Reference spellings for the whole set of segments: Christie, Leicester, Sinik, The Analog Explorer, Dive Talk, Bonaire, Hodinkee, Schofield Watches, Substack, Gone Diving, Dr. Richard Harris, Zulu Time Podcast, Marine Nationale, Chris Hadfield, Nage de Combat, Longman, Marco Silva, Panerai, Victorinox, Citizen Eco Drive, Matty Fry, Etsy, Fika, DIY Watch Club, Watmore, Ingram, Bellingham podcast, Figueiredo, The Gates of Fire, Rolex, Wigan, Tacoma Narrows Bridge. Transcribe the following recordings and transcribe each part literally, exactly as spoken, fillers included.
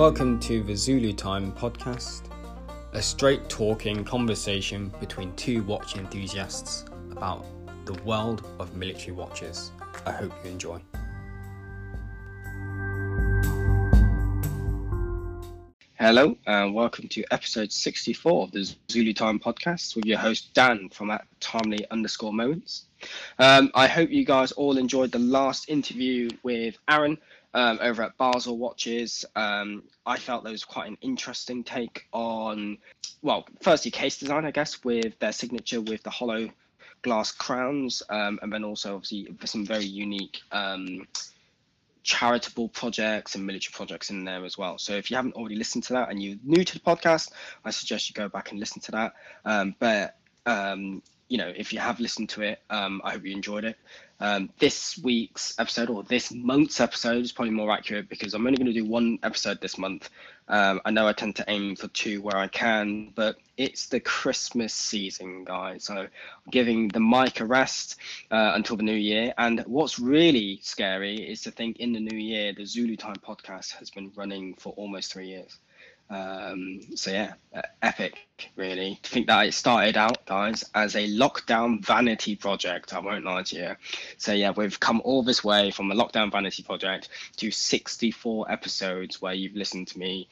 Welcome to the Zulu Time Podcast, a straight-talking conversation between two watch enthusiasts about the world of military watches. I hope you enjoy. Hello and welcome to episode sixty-four of the Zulu Time Podcast with your host Dan from at Timely Underscore Moments. Um, I hope you guys all enjoyed the last interview with Aaron um, over at Basel Watches. Um, I felt there was quite an interesting take on, well, firstly case design, I guess, with their signature with the hollow glass crowns, um, and then also obviously some very unique um, charitable projects and military projects in there as well. So if you haven't already listened to that and you're new to the podcast, I suggest you go back and listen to that. Um, but, um, you know, if you have listened to it, um, I hope you enjoyed it. Um, this week's episode, or this month's episode, is probably more accurate because I'm only going to do one episode this month. Um, I know I tend to aim for two where I can, but it's the Christmas season, guys. So I'm giving the mic a rest uh, until the new year. And what's really scary is to think in the new year, the Zulu Time podcast has been running for almost three years. Um, so yeah, uh, epic, really. To think that it started out, guys, as a lockdown vanity project, I won't lie to you. So yeah, we've come all this way from a lockdown vanity project to sixty-four episodes where you've listened to me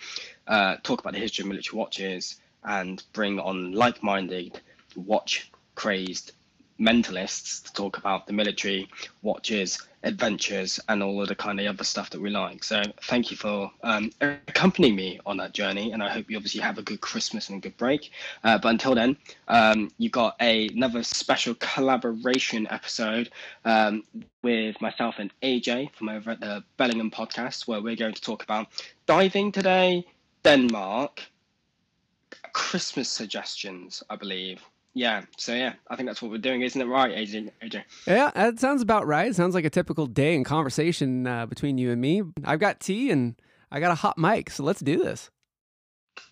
uh, talk about the history of military watches and bring on like-minded, watch-crazed mentalists to talk about the military, watches, adventures, and all of the kind of other stuff that we like. So thank you for um, accompanying me on that journey, and I hope you obviously have a good Christmas and a good break. Uh, but until then, um, you've got a, another special collaboration episode um, with myself and A J from over at the Bellingham podcast, where we're going to talk about diving today, Denmark, Christmas suggestions, I believe. Yeah, so yeah, I think that's what we're doing, isn't it right, A J? A J? Yeah, that sounds about right. It sounds like a typical day in conversation uh, between you and me. I've got tea and I got a hot mic, so let's do this.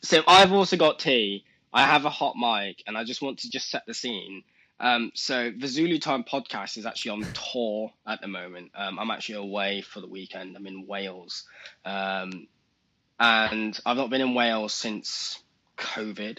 So I've also got tea. I have a hot mic, and I just want to just set the scene. Um, so the Zulu Time podcast is actually on tour at the moment. Um, I'm actually away for the weekend. I'm in Wales, um, and I've not been in Wales since COVID.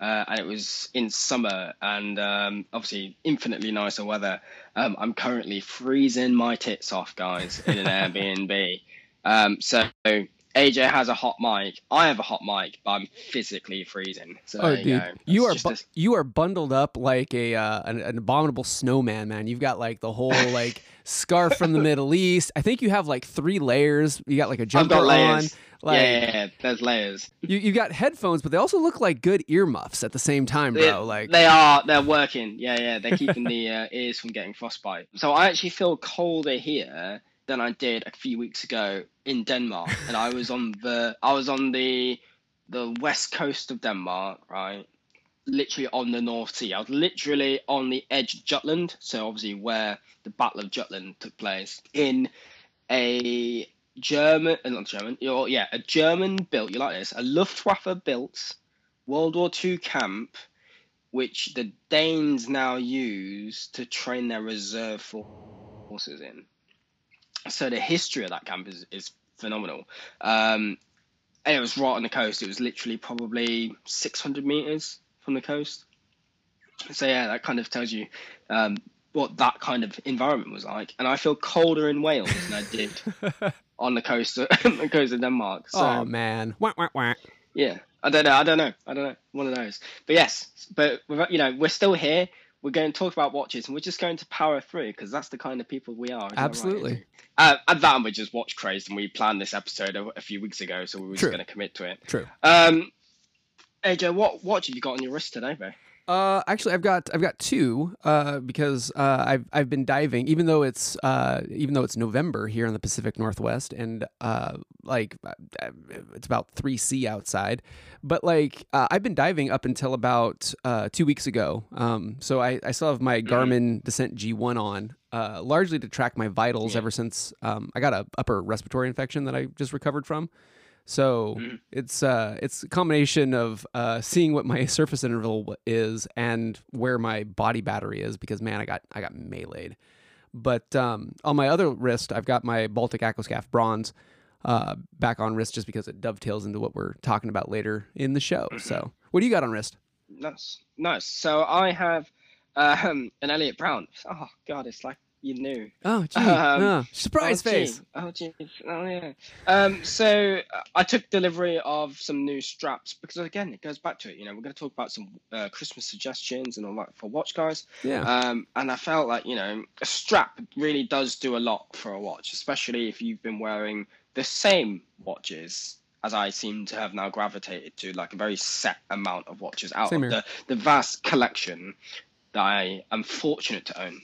Uh, and it was in summer and um, obviously infinitely nicer weather. Um, I'm currently freezing my tits off, guys, in an Airbnb. Um, so A J has a hot mic. I have a hot mic, but I'm physically freezing. So oh, dude, you, know, you are bu- a... you are bundled up like a uh, an, an abominable snowman, man. You've got like the whole like scarf from the Middle East. I think you have like three layers. You got like a jumper on. Like, yeah, yeah, yeah, there's layers. You you got headphones, but they also look like good earmuffs at the same time, bro. They, like they are, they're working. Yeah, yeah, they're keeping the uh, ears from getting frostbite. So I actually feel colder here than I did a few weeks ago in Denmark, and I was on the I was on the the west coast of Denmark, right? Literally on the North Sea. I was literally on the edge of Jutland, so obviously where the Battle of Jutland took place in a. German, not German, or yeah, a German built, you like this, a Luftwaffe built World War Two camp, which the Danes now use to train their reserve forces in. So the history of that camp is, is phenomenal. Um, and it was right on the coast. It was literally probably six hundred meters from the coast. So yeah, that kind of tells you um, what that kind of environment was like. And I feel colder in Wales than I did on the coast of, the coast of Denmark. So, oh man, wah, wah, wah. Yeah, I don't know, I don't know, I don't know, one of those. But yes, but you know, we're still here. We're going to talk about watches, and we're just going to power through because that's the kind of people we are. Absolutely. That right? uh, and that and we're just watch crazed, and we planned this episode a, a few weeks ago, so we were True. just going to commit to it. True. Um, A J, what watch have you got on your wrist today, bro? Uh, actually, I've got I've got two uh, because uh, I've I've been diving, even though it's uh, even though it's November here in the Pacific Northwest, and uh, like it's about three C outside, but like uh, I've been diving up until about uh, two weeks ago. Um, so I, I still have my Garmin Descent G one on, uh, largely to track my vitals. Yeah. Ever since um, I got a upper respiratory infection that I just recovered from. So mm-hmm. it's uh, it's a combination of uh, seeing what my surface interval is and where my body battery is, because man, I got I got meleeed. But um, on my other wrist, I've got my Baltic Aquascaf bronze, uh, back on wrist, just because it dovetails into what we're talking about later in the show. So what do you got on wrist? Nice. Nice. So I have um, an Elliot Brown. Oh, God, it's like you knew. Oh, gee. Um, oh, surprise oh, face. Gee. Oh, geez. Oh, yeah. Um, so I took delivery of some new straps because, again, it goes back to it. You know, we're going to talk about some uh, Christmas suggestions and all that for watch guys. Yeah. Um, and I felt like, you know, a strap really does do a lot for a watch, especially if you've been wearing the same watches, as I seem to have now gravitated to, like a very set amount of watches out same of the, the vast collection that I am fortunate to own.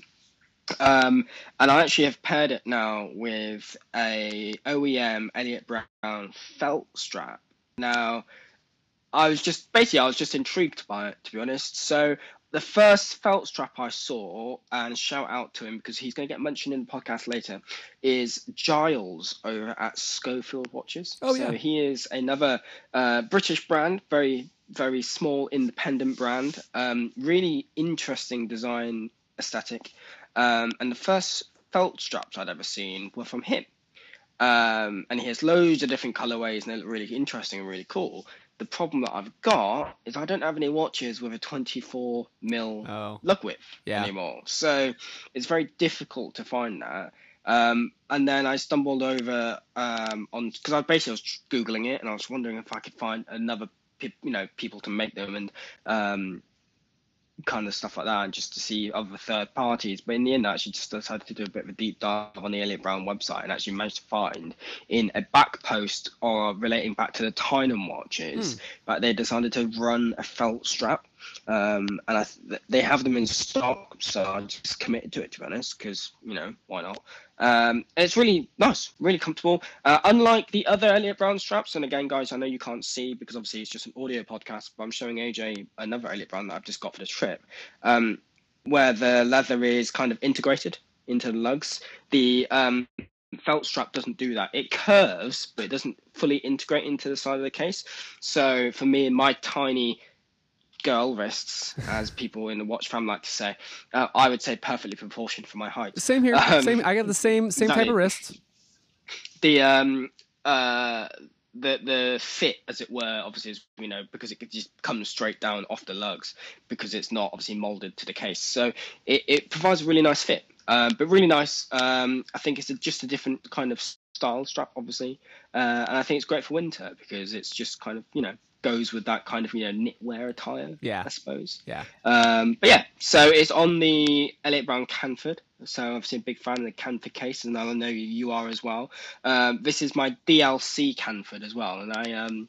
Um, and I actually have paired it now with a O E M Elliot Brown felt strap. Now, I was just, basically, I was just intrigued by it, to be honest. So the first felt strap I saw, and shout out to him because he's going to get mentioned in the podcast later, is Giles over at Schofield Watches. Oh, yeah. So he is another uh, British brand, very, very small, independent brand. Um, really interesting design aesthetic. Um, and the first felt straps I'd ever seen were from him. Um, and he has loads of different colorways, and they look really interesting and really cool. The problem that I've got is I don't have any watches with a twenty-four mil oh. lug width yeah. anymore. So it's very difficult to find that. Um, and then I stumbled over um, on, because I basically was Googling it, and I was wondering if I could find another, pe- you know, people to make them and um, kind of stuff like that, and just to see other third parties. But in the end, I actually just decided to do a bit of a deep dive on the Elliot Brown website, and actually managed to find in a back post or relating back to the Tynan watches, mm. but they decided to run a felt strap, um, and I th- they have them in stock, so I just committed to it, to be honest, because, you know, why not? Um, it's really nice, really comfortable. Uh, unlike the other Elliot Brown straps, and again, guys, I know you can't see because obviously it's just an audio podcast, but I'm showing A J another Elliot Brown that I've just got for the trip, um, where the leather is kind of integrated into the lugs. The um, felt strap doesn't do that. It curves, but it doesn't fully integrate into the side of the case. So for me, my tiny girl wrists, as people in the watch fam like to say, uh, I would say perfectly proportioned for my height. Same here. Um, same. I got the same same exactly. type of wrist. The um uh the the fit, as it were, obviously, is, you know, because it just comes straight down off the lugs, because it's not obviously molded to the case. So it it provides a really nice fit, uh, but really nice. Um, I think it's a, just a different kind of style strap, obviously, uh, and I think it's great for winter because it's just kind of, you know, goes with that kind of, you know, knitwear attire, yeah, I suppose. Yeah. Um, but yeah, so it's on the Elliot Brown Canford. So obviously a big fan of the Canford case, and I know you are as well. Um, this is my D L C Canford as well, and I um,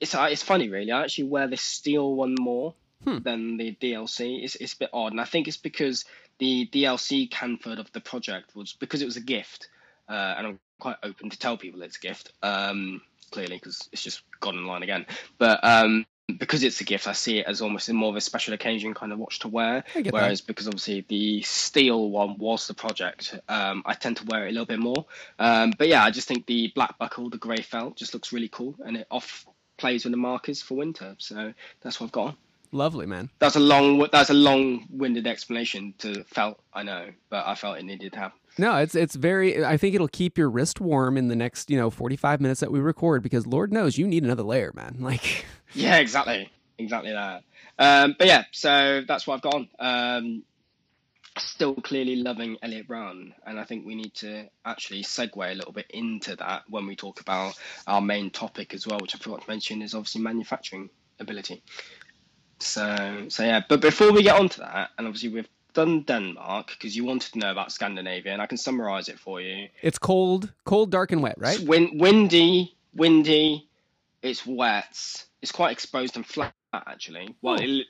it's it's funny really. I actually wear this steel one more hmm. than the D L C. It's it's a bit odd, and I think it's because the D L C Canford of the project was because it was a gift, uh, and I'm quite open to tell people it's a gift. Um, clearly, because it's just gone online again, but um because it's a gift, I see it as almost in more of a special occasion kind of watch to wear, whereas that. Because obviously the steel one was the project, um I tend to wear it a little bit more, um but yeah, I just think the black buckle, the grey felt, just looks really cool, and it off plays with the markers for winter, so that's what I've got on. Lovely, man. That's a long that's a long-winded explanation to felt, I know, but I felt it needed to happen. No, it's it's very, I think it'll keep your wrist warm in the next, you know, forty-five minutes that we record, because Lord knows you need another layer, man. Like, yeah, exactly. Exactly that. Um, but yeah, so that's what I've got on. Um, still clearly loving Elliot Brown. And I think we need to actually segue a little bit into that when we talk about our main topic as well, which I forgot to mention is obviously manufacturing ability. So, so yeah, but before we get onto that, and obviously we've done Denmark because you wanted to know about Scandinavia, and I can summarize it for you. It's cold, cold, dark, and wet, right? It's win- windy, windy. It's wet. It's quite exposed and flat, actually. Well, it,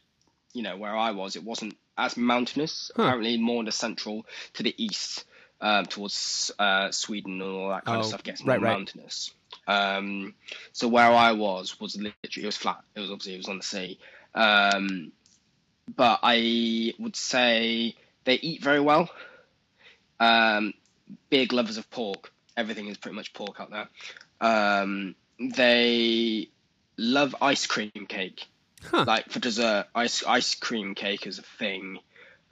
you know, where I was, it wasn't as mountainous. Huh. Apparently, more to central to the east, um, towards uh, Sweden and all that kind oh, of stuff gets more right, right. mountainous. Um, so where I was was literally it was flat. It was obviously it was on the sea. Um, but I would say they eat very well. Um, big lovers of pork. Everything is pretty much pork out there. Um, they love ice cream cake. Huh. Like for dessert, ice, ice cream cake is a thing.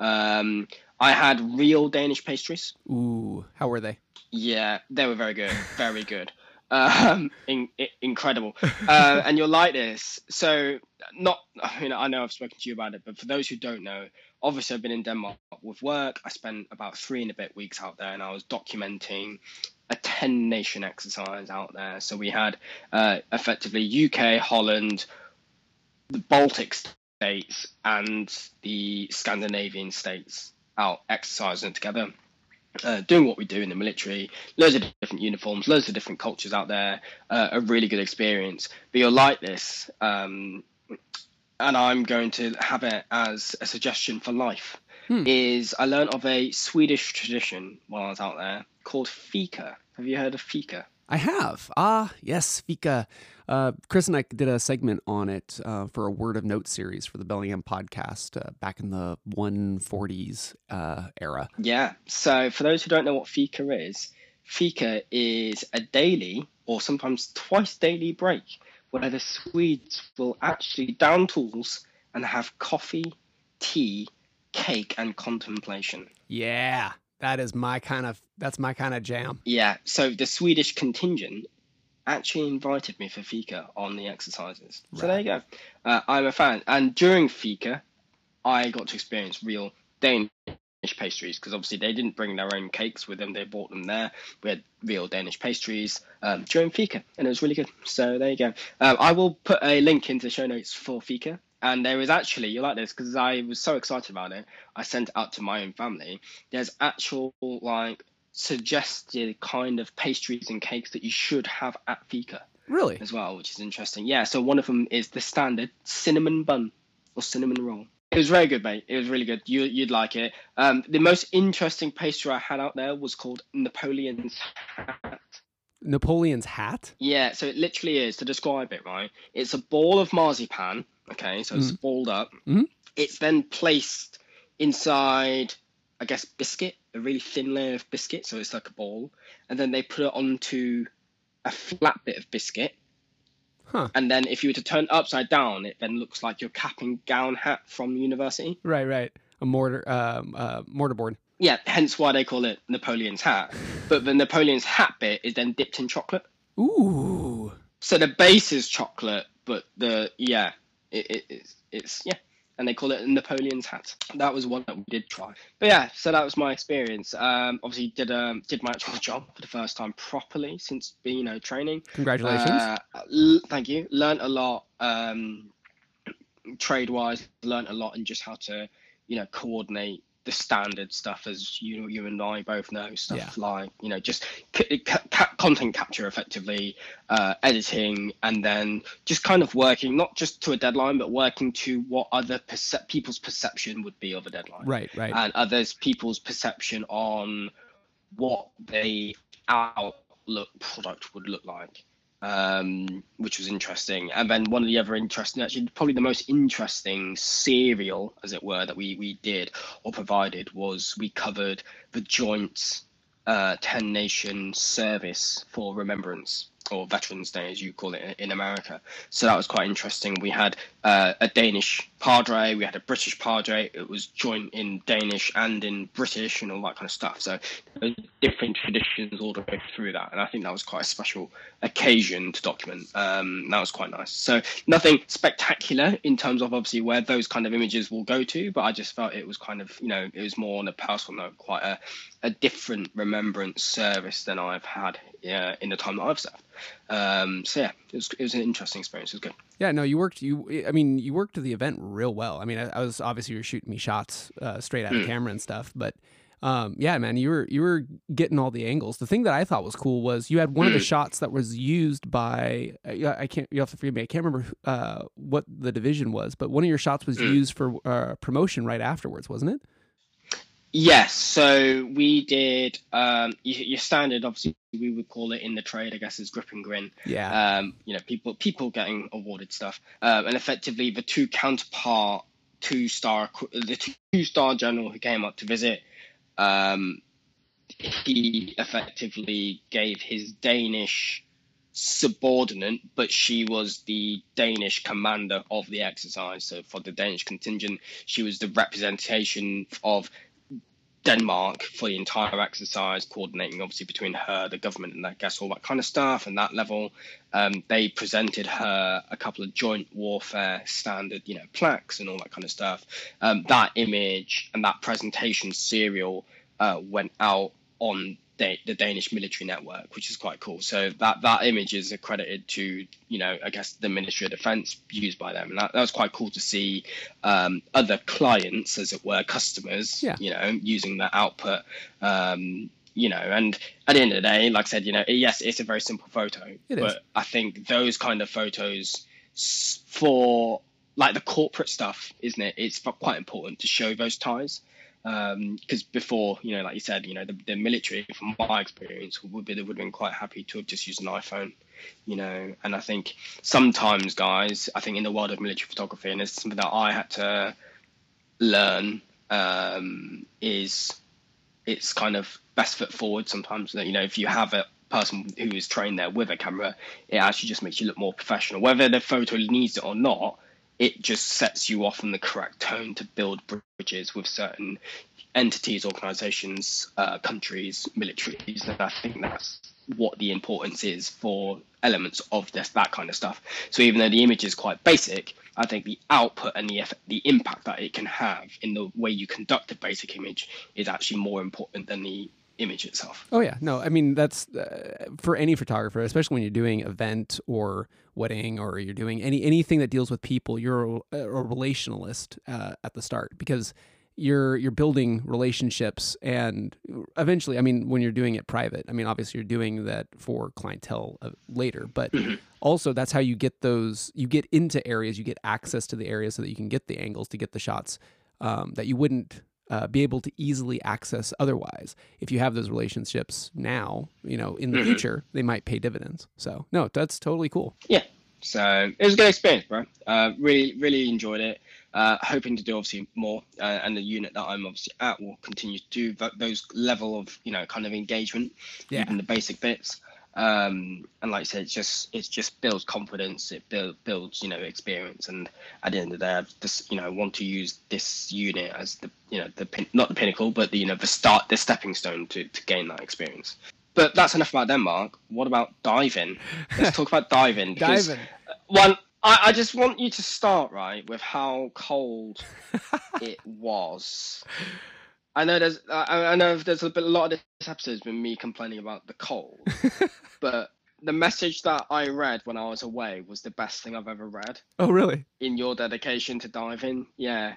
Um, I had real Danish pastries. Ooh, how were they? Yeah, they were very good, very good. Um, in, in, incredible. Uh, and you'll like this. So, not, you know, I know I've spoken to you about it, but for those who don't know, obviously I've been in Denmark with work. I spent about three and a bit weeks out there, and I was documenting a ten nation exercise out there. So we had uh, effectively U K, Holland, the Baltic states, and the Scandinavian states out exercising together. Uh, doing what we do in the military, loads of different uniforms, loads of different cultures out there, uh, a really good experience. But you'll like this, um, and I'm going to have it as a suggestion for life, hmm. is I learned of a Swedish tradition while I was out there called fika. Have you heard of fika? I have. Ah, yes, fika. Uh, Chris and I did a segment on it uh, for a Word of Note series for the Bellingham podcast uh, back in the one forties uh, era. Yeah. So for those who don't know what fika is, fika is a daily or sometimes twice daily break where the Swedes will actually down tools and have coffee, tea, cake, and contemplation. Yeah. That is my kind of, that's my kind of jam. Yeah. So the Swedish contingent actually invited me for fika on the exercises. Right. So there you go. Uh, I'm a fan. And during fika, I got to experience real Danish pastries because obviously they didn't bring their own cakes with them. They bought them there. We had real Danish pastries um, during fika, and it was really good. So there you go. Um, I will put a link into the show notes for fika. And there is actually, you like this, because I was so excited about it, I sent it out to my own family. There's actual, like, suggested kind of pastries and cakes that you should have at fika. Really? As well, which is interesting. Yeah, so one of them is the standard cinnamon bun or cinnamon roll. It was very good, mate. It was really good. You, you'd like it. Um, the most interesting pastry I had out there was called Napoleon's Hat. Napoleon's Hat? Yeah, so it literally is, to describe it, right? It's a ball of marzipan. Okay, so it's mm. balled up. Mm-hmm. It's then placed inside, I guess, biscuit, a really thin layer of biscuit, so it's like a ball. And then they put it onto a flat bit of biscuit. Huh. And then if you were to turn it upside down, it then looks like your cap and gown hat from university. Right, right. A mortar, um, uh, mortar board. Yeah, hence why they call it Napoleon's Hat. But the Napoleon's Hat bit is then dipped in chocolate. Ooh. So the base is chocolate, but the, yeah... It, it, it's, it's yeah, and they call it Napoleon's Hat. That was one that we did try. But yeah, so that was my experience. Um, obviously did um did my actual job for the first time properly since you know training. Congratulations! Uh, l- thank you. Learned a lot. Um, trade wise, learned a lot in just how to you know coordinate the standard stuff, as you you and I both know, stuff yeah. like you know just c- c- content capture effectively, uh, editing, and then just kind of working not just to a deadline, but working to what other perce- people's perception would be of a deadline, right, right, and others people's perception on what the outlook product would look like, um, which was interesting. And then one of the other interesting, actually probably the most interesting serial, as it were, that we we did or provided was we covered the joints. Uh, ten nation service for Remembrance, or Veterans Day as you call it in America. So that was quite interesting. We had uh, a Danish padre, we had a British padre. It was joint in Danish and in British and all that kind of stuff. So there were different traditions all the way through that. And I think that was quite a special occasion to document. Um, that was quite nice. So nothing spectacular in terms of obviously where those kind of images will go to, but I just felt it was kind of, you know, it was more on a personal note, quite a, a different remembrance service than I've had uh, in the time that I've served. Um, so yeah, it was, it was an interesting experience. It was good. Yeah, no, you worked, you, I mean, you worked the event real well. I mean, I, I was obviously you were shooting me shots, uh, straight out of mm. camera and stuff, but, um, yeah, man, you were, you were getting all the angles. The thing that I thought was cool was you had one mm. of the shots that was used by, I can't, you have to forgive me. I can't remember, uh, what the division was, but one of your shots was mm. used for uh, promotion right afterwards, wasn't it? Yes, so we did um, your standard. Obviously, we would call it in the trade, I guess, is grip and grin. Yeah. Um, you know, people people getting awarded stuff, um, and effectively the two counterpart two star the two star general who came up to visit. Um, he effectively gave his Danish subordinate, but she was the Danish commander of the exercise. So for the Danish contingent, she was the representation of Denmark for the entire exercise, coordinating obviously between her, the government and I guess all that kind of stuff and that level. Um, they presented her a couple of joint warfare standard, you know, plaques and all that kind of stuff. Um, that image and that presentation serial uh, went out on da- the Danish military network, which is quite cool. So that, that image is accredited to, you know, I guess the Ministry of Defence used by them. And that, that was quite cool to see um, other clients, as it were, customers, yeah. you know, using that output, um, you know, and at the end of the day, like I said, you know, yes, it's a very simple photo, it but is. I think those kind of photos for like the corporate stuff, isn't it? It's quite important to show those ties. Um, because before, you know, like you said, you know, the, the military, from my experience, would be, they would have been quite happy to have just used an iPhone, you know. And I think sometimes, guys, I think in the world of military photography, and it's something that I had to learn, um, is it's kind of best foot forward sometimes. That, you know, if you have a person who is trained there with a camera, it actually just makes you look more professional, whether the photo needs it or not. It just sets you off in the correct tone to build bridges with certain entities, organizations, uh, countries, militaries. And I think that's what the importance is for elements of this, that kind of stuff. So even though the image is quite basic, I think the output and the effect, the impact that it can have in the way you conduct the basic image is actually more important than the image itself. Oh yeah, no, I mean that's uh, for any photographer, especially when you're doing event or wedding or you're doing any anything that deals with people. You're a, a relationalist uh, at the start because you're you're building relationships, and eventually, I mean, when you're doing it private, I mean, obviously you're doing that for clientele uh, later, but also that's how you get those. You get into areas, you get access to the areas so that you can get the angles to get the shots um, that you wouldn't. Uh, be able to easily access otherwise. If you have those relationships now, you know, in the mm-hmm. future, they might pay dividends. So, no, that's totally cool. Yeah. So it was a good experience, bro. Uh, really, really enjoyed it. Uh, hoping to do obviously more. Uh, and the unit that I'm obviously at will continue to do th- those level of, you know, kind of engagement, yeah. even the basic bits. Um, and like I said, it's just, it's just builds confidence. It build, builds, you know, experience. And at the end of the day, I just, you know, want to use this unit as the, you know, the pin, not the pinnacle, but the, you know, the start, the stepping stone to, to gain that experience. But that's enough about Denmark. What about diving? Let's talk about diving. Because diving. One, I, I just want you to start right with how cold it was. I know there's, I know there's a, bit, a lot of this episode's been me complaining about the cold, but the message that I read when I was away was the best thing I've ever read. Oh, really? In your dedication to diving, yeah,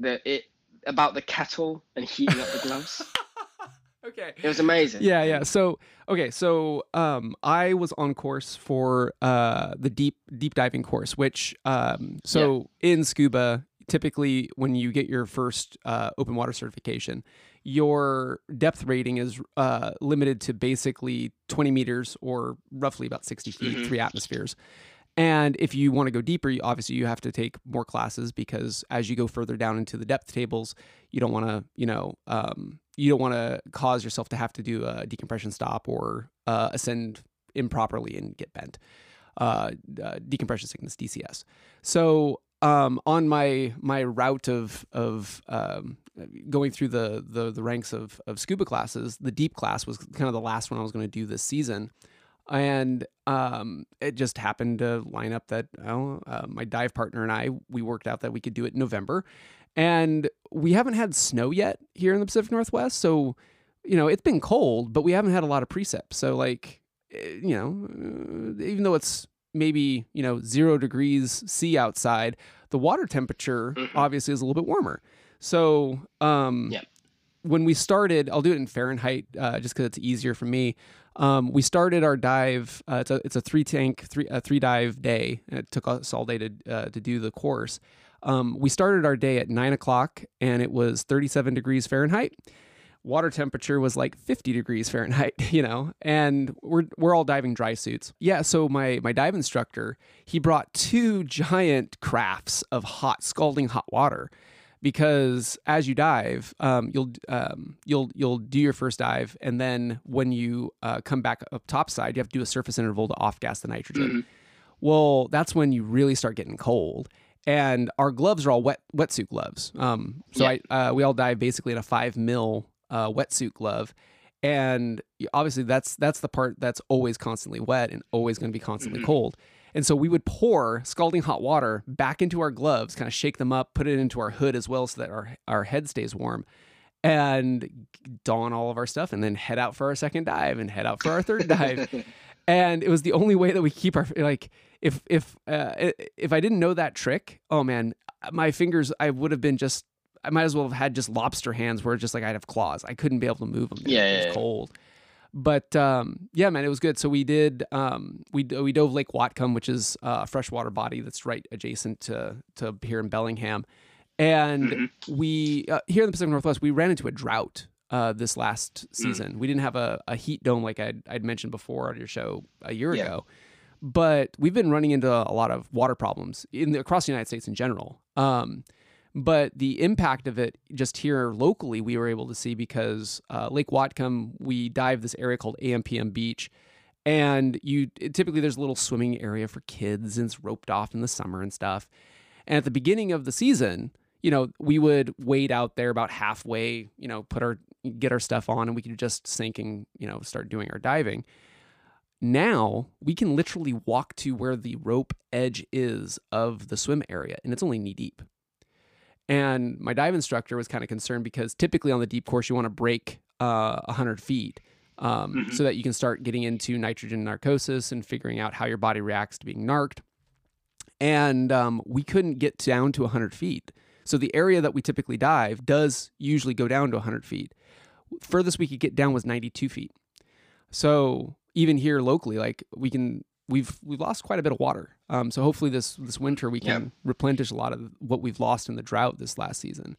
the it about the kettle and heating up the gloves. Okay, it was amazing. Yeah, yeah. So, okay, so um, I was on course for uh the deep deep diving course, which um, so yeah. in scuba. Typically, when you get your first uh, open water certification, your depth rating is uh, limited to basically twenty meters or roughly about sixty feet, mm-hmm. three atmospheres. And if you want to go deeper, you, obviously you have to take more classes because as you go further down into the depth tables, you don't want to, you know, um, you don't want to cause yourself to have to do a decompression stop or uh, ascend improperly and get bent. Uh, uh, decompression sickness, D C S. So. Um, on my my route of of um, going through the, the the ranks of of scuba classes, the deep class was kind of the last one I was going to do this season, and um, it just happened to line up that oh, uh, my dive partner and I we worked out that we could do it in November, and we haven't had snow yet here in the Pacific Northwest, so you know it's been cold, but we haven't had a lot of precip. So like you know, even though it's maybe, you know, zero degrees C outside, the water temperature mm-hmm. obviously is a little bit warmer. So um, yeah. when we started, I'll do it in Fahrenheit uh, just because it's easier for me. Um, we started our dive. Uh, it's a it's a three tank, three a three dive day. And it took us all day to uh, to do the course. Um, we started our day at nine o'clock and it was thirty-seven degrees Fahrenheit. Water temperature was like fifty degrees Fahrenheit, you know, and we're we're all diving dry suits. Yeah, so my my dive instructor, he brought two giant crafts of hot, scalding hot water, because as you dive, um, you'll um, you'll you'll do your first dive, and then when you uh, come back up topside, you have to do a surface interval to off gas the nitrogen. Mm-hmm. Well, that's when you really start getting cold. and our gloves are all wet wetsuit gloves. Um, so yeah. I, uh, we all dive basically in a five mil uh, wetsuit glove. And obviously that's that's the part that's always constantly wet and always going to be constantly mm-hmm. cold. And so we would pour scalding hot water back into our gloves, kind of shake them up, put it into our hood as well so that our, our head stays warm, and don all of our stuff and then head out for our second dive and head out for our third dive. And it was the only way that we keep our, like, if if uh, if I didn't know that trick, oh man, my fingers, I would have been just, I might as well have had just lobster hands where just like I'd have claws. I couldn't be able to move them. Yeah, it was yeah, cold. Yeah. But um, yeah, man, it was good. So we did, um, we we dove Lake Whatcom, which is a freshwater body that's right adjacent to to here in Bellingham. And mm-hmm. we, uh, here in the Pacific Northwest, we ran into a drought uh, this last season. Mm. We didn't have a, a heat dome like I'd, I'd mentioned before on your show a year yeah. ago. But we've been running into a lot of water problems in the, across the United States in general. Um But the impact of it just here locally, we were able to see because uh, Lake Whatcom, we dive this area called A M P M Beach. And you typically there's a little swimming area for kids and it's roped off in the summer and stuff. And at the beginning of the season, you know, we would wade out there about halfway, you know, put our get our stuff on and we could just sink and, you know, start doing our diving. Now we can literally walk to where the rope edge is of the swim area and it's only knee deep. And my dive instructor was kind of concerned because typically on the deep course, you want to break uh, one hundred feet um, mm-hmm. so that you can start getting into nitrogen narcosis and figuring out how your body reacts to being narked. And um, we couldn't get down to one hundred feet. So the area that we typically dive does usually go down to one hundred feet. Furthest we could get down was ninety-two feet. So even here locally, like we can... We've we've lost quite a bit of water, um, so hopefully this this winter we can yep. replenish a lot of what we've lost in the drought this last season.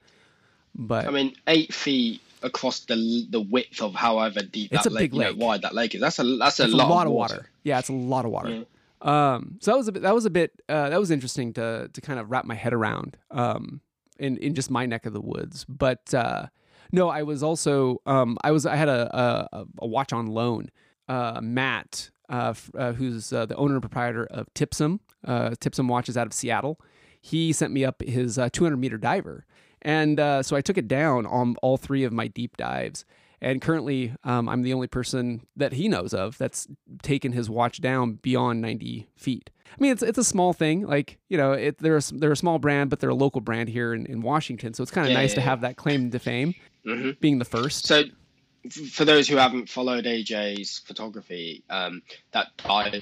But I mean, eight feet across the the width of however deep that lake, lake. You know, wide that lake is. That's a that's a, that's lot, a lot of water. water. Yeah, it's a lot of water. Yeah. Um, so that was a bit, that was a bit uh, that was interesting to to kind of wrap my head around um, in in just my neck of the woods. But uh, no, I was also um, I was I had a a, a watch on loan, uh, Matt. Uh, uh, who's uh, the owner and proprietor of Tipsum. Uh, Tipsum Watches out of Seattle. He sent me up his uh, two hundred meter diver. And uh, so I took it down on all three of my deep dives. And currently, um, I'm the only person that he knows of that's taken his watch down beyond ninety feet. I mean, it's it's a small thing. Like, you know, it, they're, a, they're a small brand, but they're a local brand here in, in Washington. So it's kind of yeah, nice yeah, to yeah. have that claim to fame, mm-hmm. being the first. So... For those who haven't followed A J's photography, um, that diver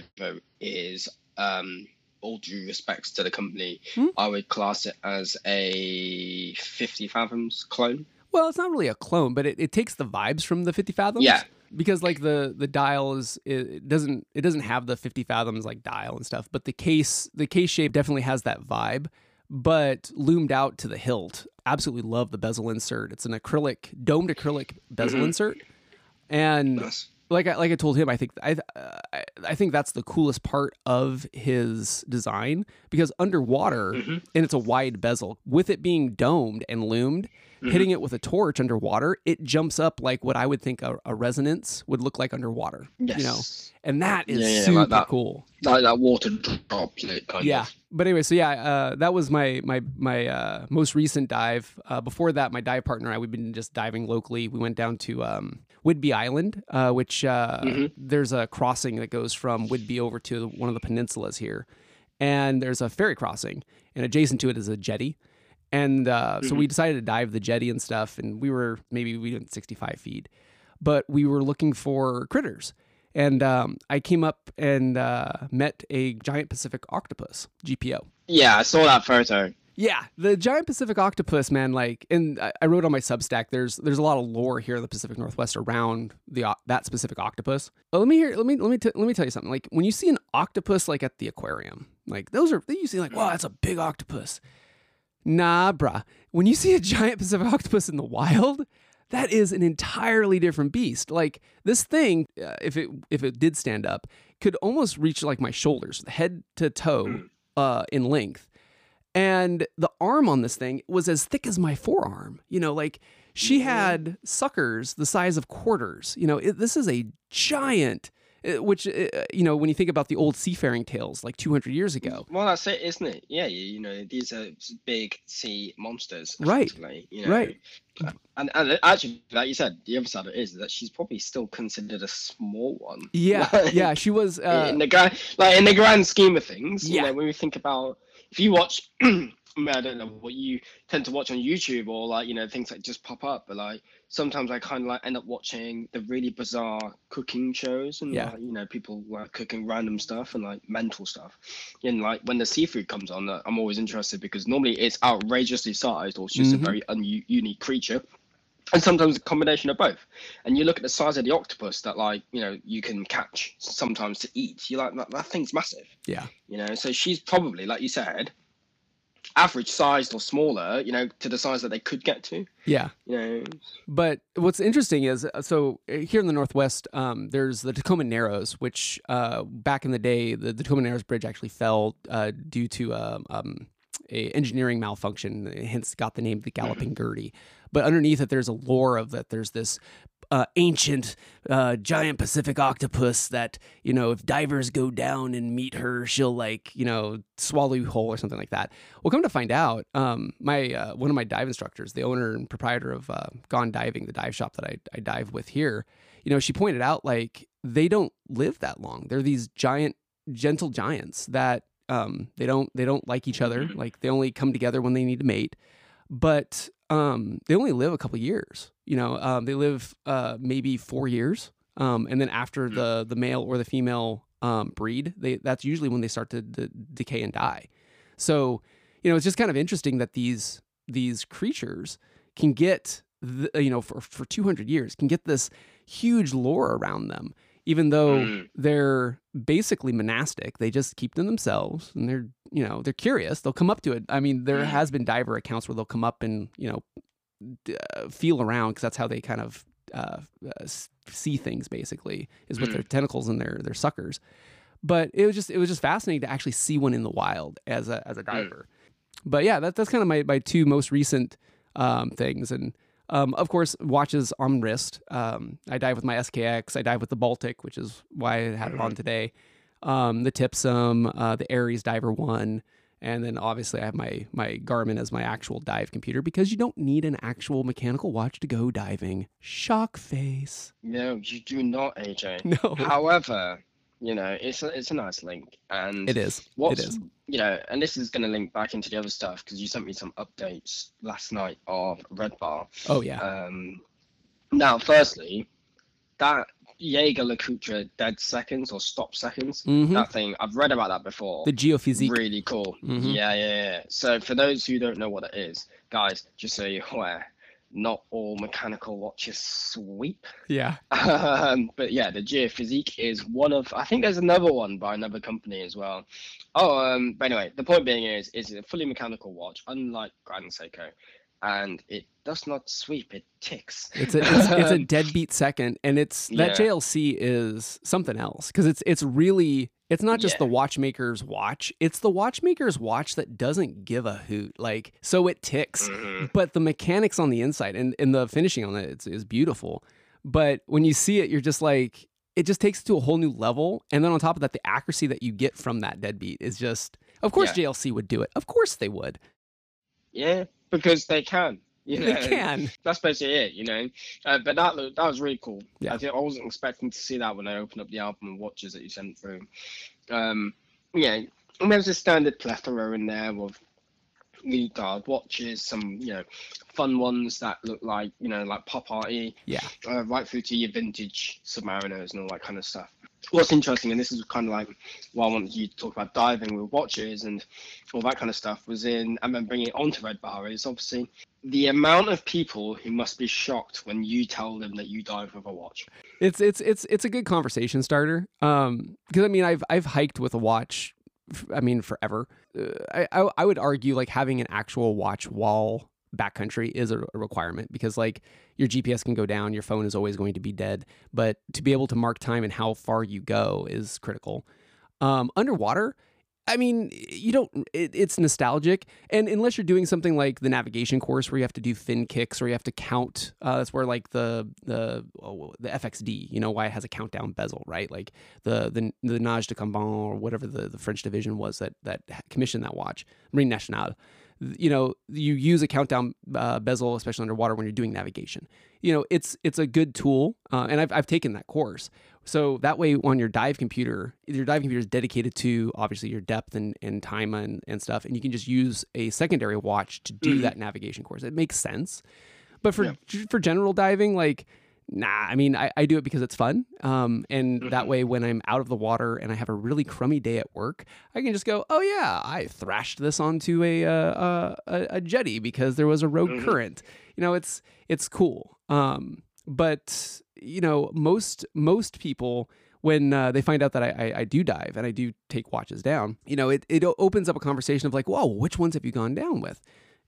is, um, all due respects to the company, mm-hmm. I would class it as a fifty fathoms clone. Well, it's not really a clone, but it, it takes the vibes from the fifty fathoms. Yeah, because like the the dial is it doesn't it doesn't have the fifty fathoms like dial and stuff, but the case the case shape definitely has that vibe. But loomed out to the hilt. Absolutely love the bezel insert. It's an acrylic, domed acrylic bezel mm-hmm. insert, and nice. like I like I told him, I think I uh, I think that's the coolest part of his design because underwater, mm-hmm. and it's a wide bezel. With it being domed and loomed, mm-hmm. hitting it with a torch underwater, it jumps up like what I would think a, a resonance would look like underwater. Yes. You know, and that is yeah, yeah, super like that, cool. Like that water droplet kind yeah. of. But anyway, so yeah, uh, that was my my my uh, most recent dive. Uh, before that, my dive partner and I, we've been just diving locally. We went down to um, Whidbey Island, uh, which uh, mm-hmm. there's a crossing that goes from Whidbey over to one of the peninsulas here. And there's a ferry crossing, and adjacent to it is a jetty. And uh, mm-hmm. so we decided to dive the jetty and stuff, and we were, maybe we didn't sixty-five feet, but we were looking for critters. And um, I came up and uh, met a giant Pacific octopus, G P O. Yeah, I saw that photo. Yeah, the giant Pacific octopus, man, like, and I, I wrote on my Substack, there's there's a lot of lore here in the Pacific Northwest around the that specific octopus. But let me hear, let me let me t- let me tell you something. Like, when you see an octopus, like, at the aquarium, like, those are, you see, like, wow, that's a big octopus. Nah, bruh. When you see a giant Pacific octopus in the wild... that is an entirely different beast. Like this thing, uh, if it if it did stand up, could almost reach like my shoulders, head to toe uh, in length. And the arm on this thing was as thick as my forearm. You know, like she had suckers the size of quarters. You know, it, this is a giant. which, you know, when you think about the old seafaring tales like two hundred years ago. Well, that's it, isn't it? Yeah, you know, these are big sea monsters. Right, you know? Right. And, and actually, like you said, the other side of it is that she's probably still considered a small one. Yeah, like, yeah, she was. Uh... In the grand, like, in the grand scheme of things, yeah. You know, when we think about, if you watch, I mean, I don't know what you tend to watch on YouTube or like, you know, things that just pop up, but like sometimes I kind of like end up watching the really bizarre cooking shows and yeah. like, you know, people like cooking random stuff and like mental stuff. And like when the seafood comes on, I'm always interested because normally it's outrageously sized or it's just mm-hmm. a very un- unique creature. And sometimes a combination of both. And you look at the size of the octopus that, like, you know, you can catch sometimes to eat. You're like, that, that thing's massive. Yeah. You know, so she's probably, like you said, average sized or smaller, you know, to the size that they could get to. Yeah. You know. But what's interesting is, so here in the Northwest, um, there's the Tacoma Narrows, which uh, back in the day, the, the Tacoma Narrows Bridge actually fell uh, due to um, um, a engineering malfunction, hence got the name the Galloping Gertie. But underneath it, there's a lore of that there's this uh, ancient uh, giant Pacific octopus that, you know, if divers go down and meet her, she'll like, you know, swallow you whole or something like that. Well, come to find out, um, my uh, one of my dive instructors, the owner and proprietor of uh, Gone Diving, the dive shop that I, I dive with here, you know, she pointed out, like, they don't live that long. They're these giant, gentle giants that um, they don't they don't like each other. Like, they only come together when they need to mate. But um, they only live a couple of years, you know, um, they live uh, maybe four years. Um, and then after the, the male or the female um, breed, they, that's usually when they start to d- decay and die. So, you know, it's just kind of interesting that these these creatures can get, the, you know, for, for two hundred years, can get this huge lore around them, even though mm. they're basically monastic. They just keep them themselves and they're, you know, they're curious. They'll come up to it. I mean, there has been diver accounts where they'll come up and, you know, d- uh, feel around because that's how they kind of uh, uh, see things, basically, is with mm. their tentacles and their, their suckers. But it was just, it was just fascinating to actually see one in the wild as a, as a diver. Mm. But yeah, that, that's kind of my, my two most recent um, things. And, Um, of course, watches on wrist. Um, I dive with my S K X. I dive with the Baltic, which is why I had it on today. Um, the Tipsum, uh, the Aries Diver One, and then obviously I have my my Garmin as my actual dive computer because you don't need an actual mechanical watch to go diving. Shock face. No, you do not, A J. No. However, you know, it's a, it's a nice link, and it is. What's, it is. You know, and this is going to link back into the other stuff because you sent me some updates last night of Red Bar. Oh yeah. Um, now, firstly, that Jaeger LeCoultre dead seconds or stop seconds, mm-hmm. that thing, I've read about that before. The Geophysique. Really cool. Mm-hmm. Yeah, yeah, yeah. So for those who don't know what it is, guys, just so you're aware, not all mechanical watches sweep. Yeah. Um, but yeah, the Geophysique is one of, I think there's another one by another company as well. Oh, um, but anyway, the point being is, is it's a fully mechanical watch, unlike Grand Seiko, and it does not sweep, it ticks. It's a, it's, it's a deadbeat second, and it's, that yeah. J L C is something else, because it's, it's really, it's not just yeah. the watchmaker's watch. It's the watchmaker's watch that doesn't give a hoot. Like, so it ticks, mm-hmm. but the mechanics on the inside and, and the finishing on it is beautiful. But when you see it, you're just like, it just takes it to a whole new level. And then on top of that, the accuracy that you get from that deadbeat is just, of course yeah. J L C would do it. Of course they would. Yeah, because they can. You know, they can. That's basically it, you know. Uh, but that that was really cool. Yeah. I, think I wasn't expecting to see that when I opened up the album of watches that you sent through. Um, yeah, and there's a standard plethora in there of really guard watches, some, you know, fun ones that look like, you know, like pop arty. Yeah. Uh, right through to your vintage Submariners and all that kind of stuff. What's interesting, and this is kind of like why I wanted you to talk about diving with watches and all that kind of stuff, was in, and then bringing it on to Red Bar, is obviously the amount of people who must be shocked when you tell them that you dive with a watch. It's it's it's it's a good conversation starter. Um, because I mean, I've I've hiked with a watch. I mean, forever. Uh, I, I I would argue like having an actual watch wall backcountry is a requirement because like your G P S can go down, your phone is always going to be dead, but to be able to mark time and how far you go is critical. Um, underwater, I mean, you don't, it, it's nostalgic. And unless you're doing something like the navigation course where you have to do fin kicks or you have to count, uh, that's where like the, the, oh, the F X D, you know, why it has a countdown bezel, right? Like the, the, the Nage de Combat or whatever the, the French division was that, that commissioned that watch, Marine Nationale. You know, you use a countdown uh, bezel, especially underwater when you're doing navigation. You know, it's it's a good tool, uh, and I've I've taken that course. So that way, on your dive computer, your dive computer is dedicated to obviously your depth and and time and, and stuff, and you can just use a secondary watch to do mm-hmm. that navigation course. It makes sense, but for yeah. for general diving, like. Nah, I mean, I, I do it because it's fun. Um, and mm-hmm. that way, when I'm out of the water and I have a really crummy day at work, I can just go, oh, yeah, I thrashed this onto a uh, uh, a jetty because there was a rogue mm-hmm. current. You know, it's it's cool. Um, but, you know, most most people, when uh, they find out that I, I, I do dive and I do take watches down, you know, it, it opens up a conversation of like, whoa, which ones have you gone down with?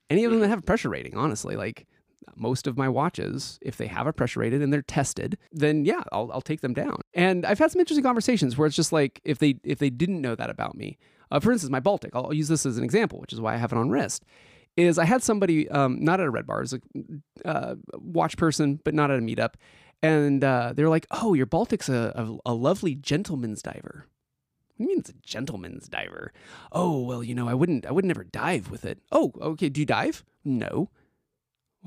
Any of them that have a pressure rating, honestly, like. Most of my watches, if they have a pressure rated and they're tested, then yeah, I'll, I'll take them down. And I've had some interesting conversations where it's just like, if they if they didn't know that about me, uh, for instance, my Baltic, I'll, I'll use this as an example, which is why I have it on wrist, is I had somebody, um, not at a Red Bar, it was a uh, watch person, but not at a meetup. And uh, they were like, oh, your Baltic's a, a, a lovely gentleman's diver. What do you mean it's a gentleman's diver? Oh, well, you know, I wouldn't, I would never dive with it. Oh, okay, do you dive? No.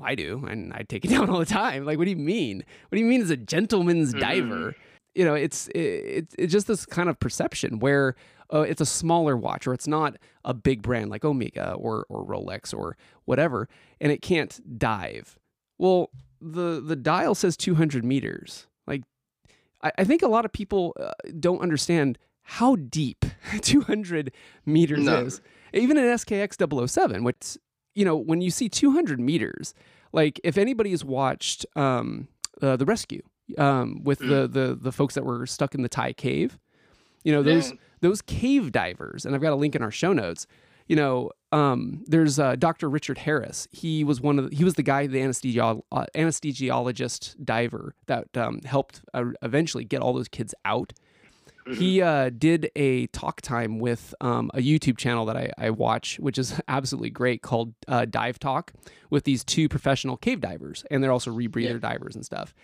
I do, and I take it down all the time. Like, what do you mean? What do you mean as a gentleman's mm-hmm. diver? You know, it's it, it's just this kind of perception where uh, it's a smaller watch or it's not a big brand like Omega or or Rolex or whatever, and it can't dive. Well, the the dial says two hundred meters. Like, I, I think a lot of people uh, don't understand how deep two hundred meters no. is. Even an S K X double oh seven, which... You know, when you see two hundred meters, like if anybody's watched um, uh, The Rescue um, with the, the the folks that were stuck in the Thai cave, you know, those yeah. those cave divers, and I've got a link in our show notes, you know, um, there's uh, Doctor Richard Harris. He was one of the, he was the guy, the anesthesiolo- uh, anesthesiologist diver that um, helped uh, eventually get all those kids out. He uh, did a talk time with um, a YouTube channel that I, I watch, which is absolutely great, called uh, Dive Talk, with these two professional cave divers. And they're also rebreather yeah. divers and stuff.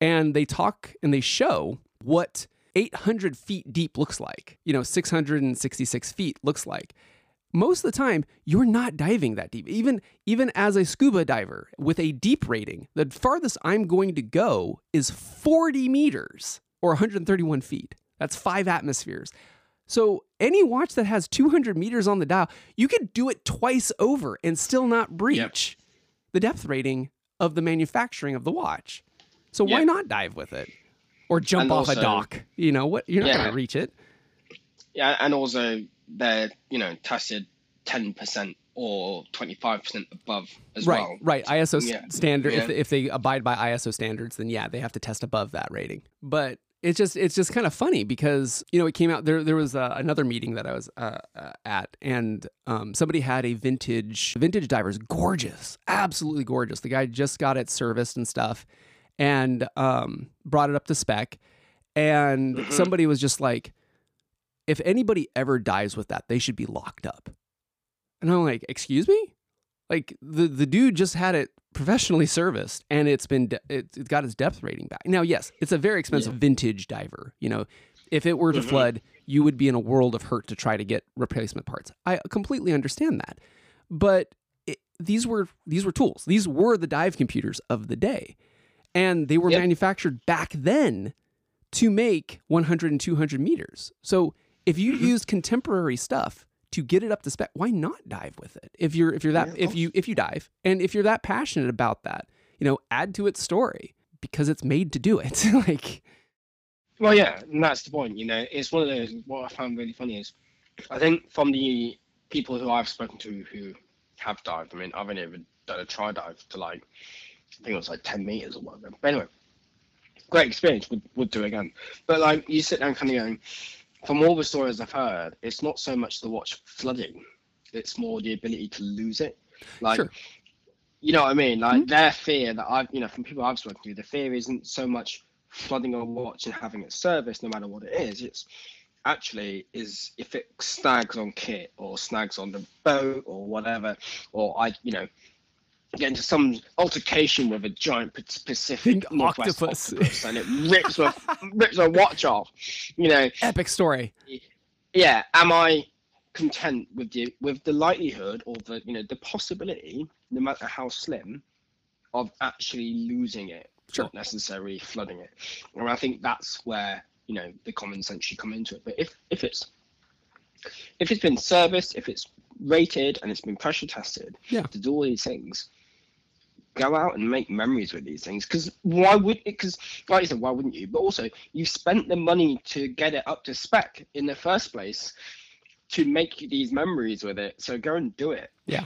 And they talk and they show what eight hundred feet deep looks like, you know, six hundred sixty-six feet looks like. Most of the time, you're not diving that deep. Even, even as a scuba diver with a deep rating, the farthest I'm going to go is forty meters or one hundred thirty-one feet. That's five atmospheres. So any watch that has two hundred meters on the dial, you could do it twice over and still not breach yep. the depth rating of the manufacturing of the watch. So yep. why not dive with it or jump and off also, a dock? You know what? You're not yeah. going to reach it. Yeah. And also they're, you know, tested ten percent or twenty-five percent above as right, well. Right. I S O yeah. standard. Yeah. If, if they abide by I S O standards, then yeah, they have to test above that rating. But It's just it's just kind of funny because, you know, it came out there. There was uh, another meeting that I was uh, uh, at and um, somebody had a vintage vintage divers. Gorgeous. Absolutely gorgeous. The guy just got it serviced and stuff and um, brought it up to spec. And mm-hmm. somebody was just like, if anybody ever dives with that, they should be locked up. And I'm like, excuse me? Like the, the dude just had it professionally serviced and it's been, de- it's, it's got its depth rating back. Now, yes, it's a very expensive yeah. vintage diver. You know, if it were to mm-hmm. flood, you would be in a world of hurt to try to get replacement parts. I completely understand that. But it, these were, these were tools. These were the dive computers of the day. And they were yep. manufactured back then to make one hundred and two hundred meters. So if you mm-hmm. used contemporary stuff to get it up to spec, why not dive with it? If you're if you're that yeah, if you if you dive and if you're that passionate about that, you know, add to its story because it's made to do it. Like, well, yeah, and that's the point. You know, it's one of those. What I found really funny is, I think from the people who I've spoken to who have dived. I mean, I've only ever done a try dive to like, I think it was like ten meters or whatever. But anyway, great experience. Would would do again. But like, you sit down kind of going. From all the stories I've heard, it's not so much the watch flooding, it's more the ability to lose it. Like, sure. you know what I mean? Like mm-hmm. their fear that I've, you know, from people I've spoken to, the fear isn't so much flooding a watch and having it serviced no matter what it is. It's actually is if it snags on kit or snags on the boat or whatever, or I, you know, get into some altercation with a giant Pacific octopus. octopus and it rips a rips a watch off, you know. Epic story. Yeah. Am I content with the with the likelihood or the you know the possibility, no matter how slim, of actually losing it? Sure. Not necessarily flooding it. And I think that's where, you know, the common sense should come into it. But if if it's if it's been serviced, if it's rated and it's been pressure tested, yeah, to do all these things, go out and make memories with these things. Because why would because like you said, why wouldn't you? But also, you spent the money to get it up to spec in the first place to make these memories with it. So go and do it. Yeah.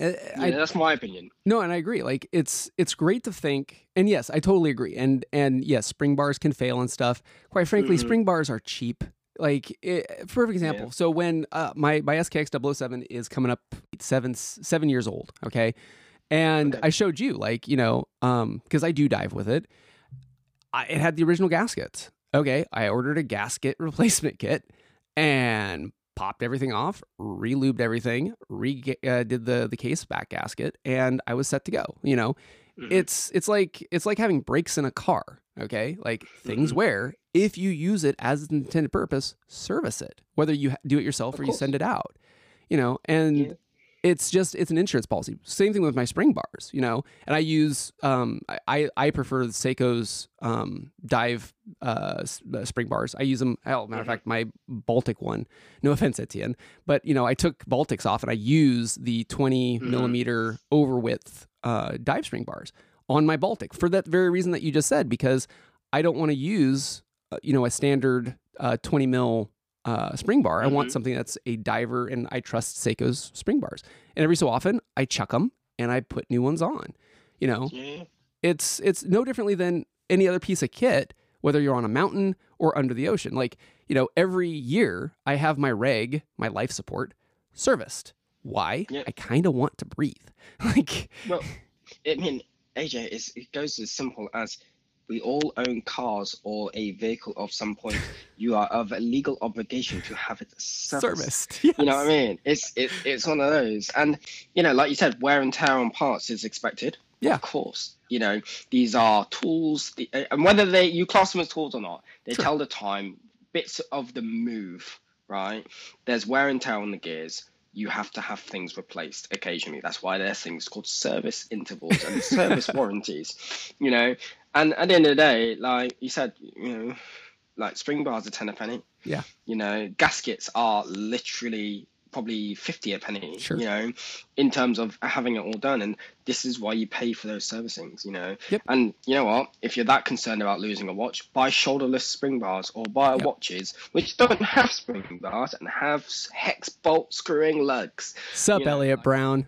I, yeah, that's my opinion. No, and I agree. Like, it's it's great to think, and yes, I totally agree. And and yes, spring bars can fail and stuff. Quite frankly, mm-hmm. spring bars are cheap. Like, it, for example, yeah. so when uh, my my S K X double oh seven is coming up seven seven years old, okay, and okay. I showed you, like, you know, um, because I do dive with it. I, it had the original gaskets. Okay, I ordered a gasket replacement kit, and popped everything off, relubed everything, re uh, did the the case back gasket, and I was set to go. You know, mm-hmm. it's it's like it's like having brakes in a car. Okay, like things mm-hmm. wear. If you use it as its intended purpose, service it. Whether you do it yourself of or course. you send it out. You know, and yeah. it's just it's an insurance policy. Same thing with my spring bars. You know, and I use um I I prefer the Seiko's um dive. Uh, spring bars. I use them. Hell, matter of fact, my Baltic one. No offense, Etienne, but you know, I took Baltics off and I use the twenty mm-hmm. millimeter over width uh, dive spring bars on my Baltic for that very reason that you just said, because I don't want to use uh, you know a standard uh, twenty mil uh, spring bar. Mm-hmm. I want something that's a diver, and I trust Seiko's spring bars. And every so often, I chuck them and I put new ones on. You know, yeah. it's it's no differently than any other piece of kit. Whether you're on a mountain or under the ocean. Like, you know, every year I have my reg, my life support, serviced. Why? Yeah. I kind of want to breathe. Like, well, I mean, A J, it's, it goes as simple as we all own cars or a vehicle of some point. You are of a legal obligation to have it serviced. serviced yes. You know what I mean? It's it, it's one of those. And, you know, like you said, wear and tear on parts is expected. Yeah, of course. You know, these are tools, the, and whether they you class them as tools or not, they sure. tell the time, bits of the move, right? There's wear and tear on the gears. You have to have things replaced occasionally. That's why there's things called service intervals and service warranties, you know. And at the end of the day, like you said, you know, like spring bars are ten a penny. Yeah. You know, gaskets are literally probably fifty a penny, sure. you know, in terms of having it all done. And this is why you pay for those servicings, you know. Yep. And you know what? If you're that concerned about losing a watch, buy shoulderless spring bars or buy yep. watches which don't have spring bars and have hex bolt screwing lugs. Sup, you know, Elliot like, Brown.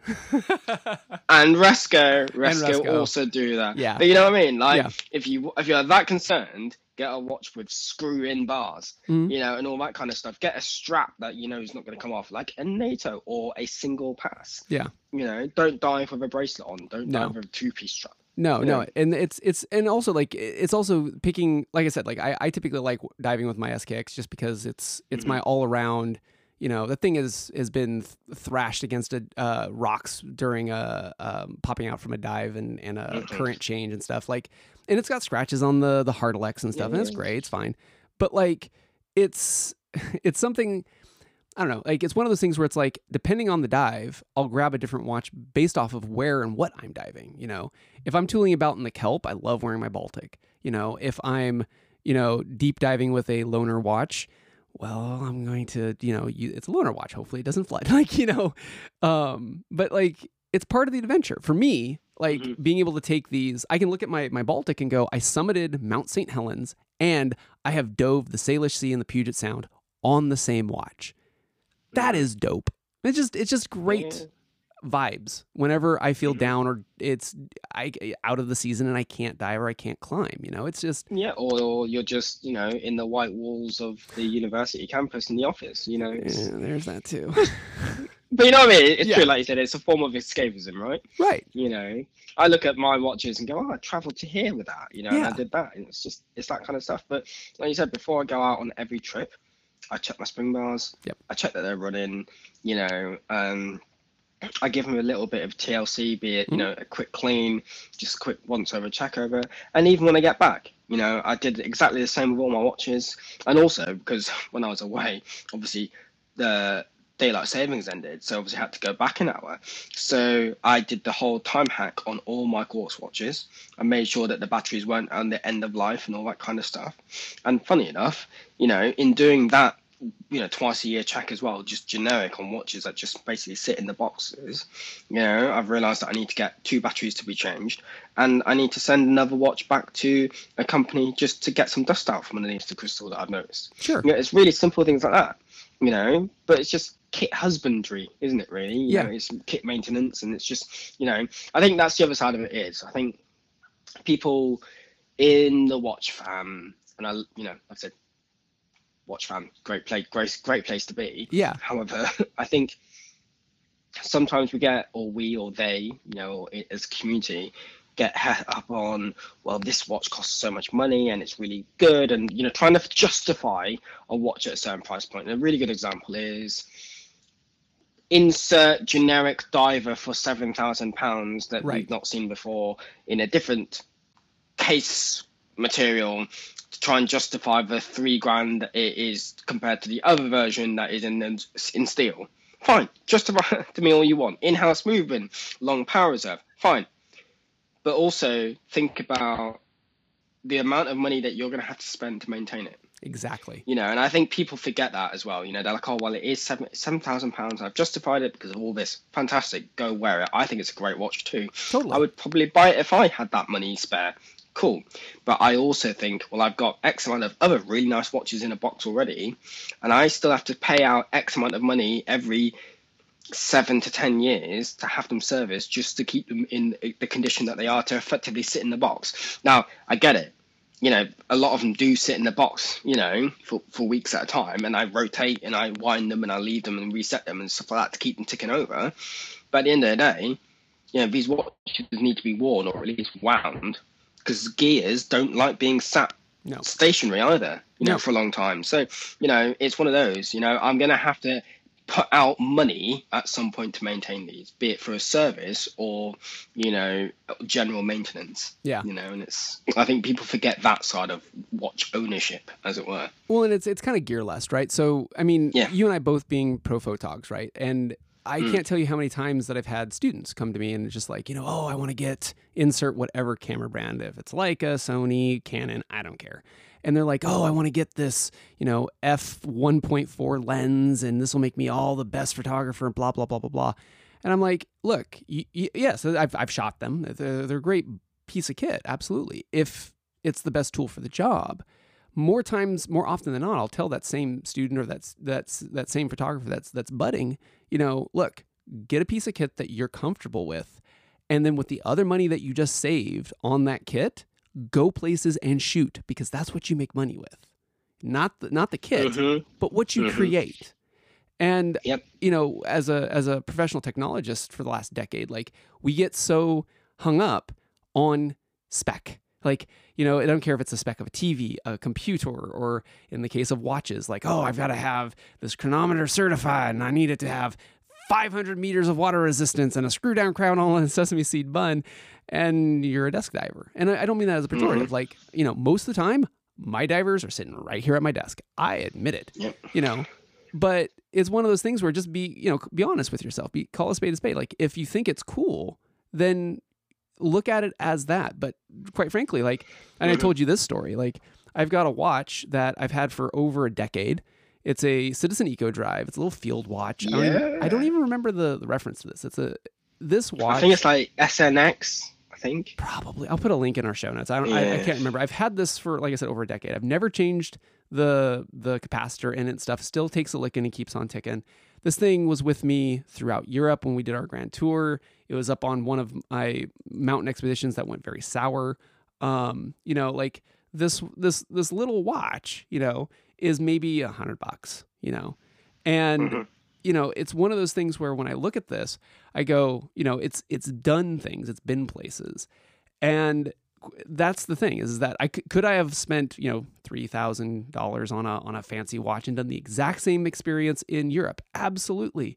and Resco. Resco also do that. Yeah. But you know what I mean? Like, yeah. if, you, if you're that concerned, get a watch with screw-in bars, mm. you know, and all that kind of stuff. Get a strap that you know is not going to come off, like a NATO or a single pass. Yeah, you know, don't dive with a bracelet on. Don't no. dive with a two-piece strap. No, no, know? and it's it's and also like it's also picking. Like I said, like I, I typically like diving with my S K X just because it's it's mm-hmm. my all-around. You know, the thing is has been thrashed against a, uh, rocks during a um, popping out from a dive and and a okay. current change and stuff like. And it's got scratches on the the Hardelex and stuff, yeah, and it's yeah. great, it's fine. But like, it's it's something, I don't know, like it's one of those things where it's like, depending on the dive, I'll grab a different watch based off of where and what I'm diving, you know? If I'm tooling about in the kelp, I love wearing my Baltic. You know, if I'm, you know, deep diving with a loner watch, well, I'm going to, you know, use, it's a loner watch, hopefully it doesn't flood, like, you know? Um, but like, it's part of the adventure. For me, like mm-hmm. being able to take these, I can look at my, my Baltic and go, I summited Mount Saint Helens and I have dove the Salish Sea and the Puget Sound on the same watch. That is dope. It's just, it's just great yeah. vibes whenever I feel mm-hmm. down or it's I out of the season and I can't dive or I can't climb, you know, it's just. Yeah. Or, or you're just, you know, in the white walls of the university campus in the office, you know, it's... Yeah, there's that too. But you know what I mean? It's yeah. true, like you said, it's a form of escapism, right? Right. You know, I look at my watches and go, oh, I traveled to here with that, you know, yeah. and I did that. And it's just, it's that kind of stuff. But like you said, before I go out on every trip, I check my spring bars. Yep. I check that they're running, you know, um, I give them a little bit of T L C, be it, you know, a quick clean, just a quick once over check over. And even when I get back, you know, I did exactly the same with all my watches. And also because when I was away, obviously the daylight savings ended. So obviously I had to go back an hour. So I did the whole time hack on all my quartz watches. I made sure that the batteries weren't on the end of life and all that kind of stuff. And funny enough, you know, in doing that, you know, twice a year check as well, just generic on watches that just basically sit in the boxes, you know, I've realized that I need to get two batteries to be changed, and I need to send another watch back to a company just to get some dust out from underneath the crystal that I've noticed. Sure. You know, it's really simple things like that, you know, but it's just kit husbandry, isn't it, really? You yeah know, it's kit maintenance, and it's just, you know, I think that's the other side of it. Is I think people in the watch fam, and I, you know, like I said, watch fan, great place, great, great place to be. Yeah. However, I think sometimes we get, or we or they, you know, as a community, get hung up on, well, this watch costs so much money and it's really good, and, you know, trying to justify a watch at a certain price point. And a really good example is insert generic diver for seven thousand pounds that right. we've not seen before in a different case material, to try and justify the three grand that it is compared to the other version that is in in steel. Fine, justify to me all you want. In-house movement, long power reserve, fine. But also think about the amount of money that you're going to have to spend to maintain it. Exactly. You know, and I think people forget that as well. You know, they're like, oh, well, it is seven seven thousand pounds. I've justified it because of all this. Fantastic, go wear it. I think it's a great watch too. Totally. I would probably buy it if I had that money spare. Cool. But I also think, well, I've got X amount of other really nice watches in a box already, and I still have to pay out X amount of money every seven to ten years to have them serviced just to keep them in the condition that they are to effectively sit in the box. Now, I get it. You know, a lot of them do sit in the box, you know, for, for weeks at a time, and I rotate and I wind them and I leave them and reset them and stuff like that to keep them ticking over. But at the end of the day, you know, these watches need to be worn or at least wound, because gears don't like being sat no. stationary either, you know, no. for a long time. So, you know, it's one of those, you know, I'm going to have to put out money at some point to maintain these, be it for a service or, you know, general maintenance. Yeah. You know, and it's, I think people forget that side of watch ownership, as it were. Well, and it's, it's kind of gearless, right? So, I mean, yeah. you and I both being pro photogs, right? And I mm. can't tell you how many times that I've had students come to me and just like, you know, oh, I want to get insert whatever camera brand, if it's Leica, Sony, Canon, I don't care. And they're like, oh, I want to get this, you know, f one point four lens, and this will make me all the best photographer, blah, blah, blah, blah, blah. And I'm like, look, y y yes, I've, I've shot them. They're, they're a great piece of kit. Absolutely. If it's the best tool for the job. More times, more often than not, I'll tell that same student or that's that's that same photographer that's that's budding, you know, look, get a piece of kit that you're comfortable with, and then with the other money that you just saved on that kit, go places and shoot, because that's what you make money with, not the, not the kit, mm-hmm. but what you mm-hmm. create. And yep. you know, as a as a professional technologist for the last decade, like we get so hung up on spec. Like, you know, I don't care if it's a spec of a T V, a computer, or in the case of watches, like, oh, I've got to have this chronometer certified, and I need it to have five hundred meters of water resistance and a screw down crown all in a sesame seed bun, and you're a desk diver. And I don't mean that as a pejorative. Mm-hmm. Like, you know, most of the time, my divers are sitting right here at my desk. I admit it, yep. you know, but it's one of those things where just be, you know, be honest with yourself. Be, call a spade a spade. Like, if you think it's cool, then look at it as that. But quite frankly, like, and I told you this story, like I've got a watch that I've had for over a decade. It's a Citizen Eco Drive. It's a little field watch. Yeah. I, don't even, I don't even remember the, the reference to this. It's a, this watch. I think it's like S N X, I think. Probably. I'll put a link in our show notes. I don't, yeah. I, I can't remember. I've had this for, like I said, over a decade. I've never changed the, the capacitor in it and stuff. Still takes a licking and keeps on ticking. This thing was with me throughout Europe when we did our grand tour. It was up on one of my mountain expeditions that went very sour. Um, you know, like this, this, this little watch, you know, is maybe a hundred bucks, you know, and mm-hmm. you know, it's one of those things where when I look at this, I go, you know, it's it's done things, it's been places. And that's the thing, is that I could I have spent, you know, three thousand dollars on a on a fancy watch and done the exact same experience in Europe? Absolutely.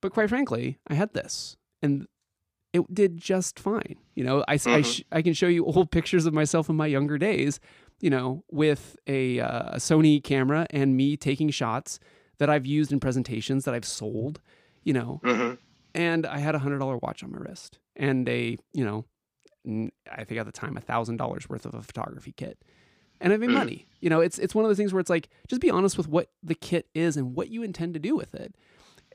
But quite frankly, I had this and it did just fine. You know, I mm-hmm. I, sh I can show you old pictures of myself in my younger days, you know, with a, uh, a Sony camera and me taking shots that I've used in presentations that I've sold, you know, mm-hmm. and I had a hundred dollar watch on my wrist and a, you know, I think at the time, a thousand dollars worth of a photography kit, and I made mm-hmm. money. You know, it's, it's one of those things where it's like, just be honest with what the kit is and what you intend to do with it.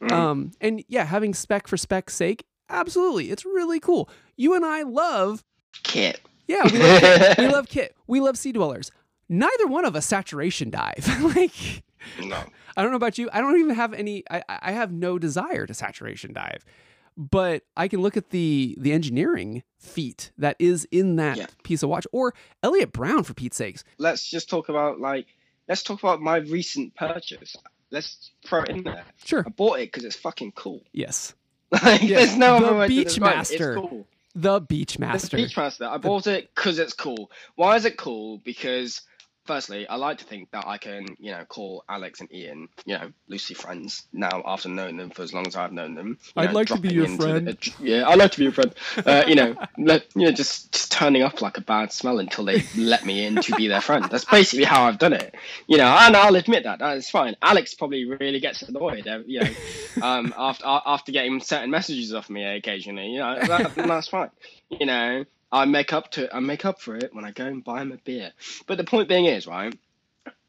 Mm-hmm. Um, and yeah, having spec for spec's sake. Absolutely. It's really cool. You and I love kit. Yeah. We love kit. We love kit. We love sea dwellers. Neither one of us saturation dive. Like, no. I don't know about you. I don't even have any, I, I have no desire to saturation dive, but I can look at the, the engineering feat that is in that yeah. piece of watch, or Elliot Brown, for Pete's sakes. Let's just talk about like, let's talk about my recent purchase. Let's throw it in there. Sure. I bought it cause it's fucking cool. Yes. Like, yeah. There's no the Beach Master. It's cool. The Beach Master. The Beach Master. I bought the... it because it's cool. Why is it cool? Because firstly, I like to think that I can, you know, call Alex and Ian, you know, loosely friends now after knowing them for as long as I've known them. I'd know, like to be your friend. The, uh, yeah, I'd like to be your friend. Uh, you know, let, you know, just, just turning up like a bad smell until they let me in to be their friend. That's basically how I've done it. You know, and I'll admit that. That is fine. Alex probably really gets annoyed, you know, um, after after getting certain messages off me occasionally. You know, that, that's fine. You know. I make up to I make up for it when I go and buy him a beer. But the point being is, right,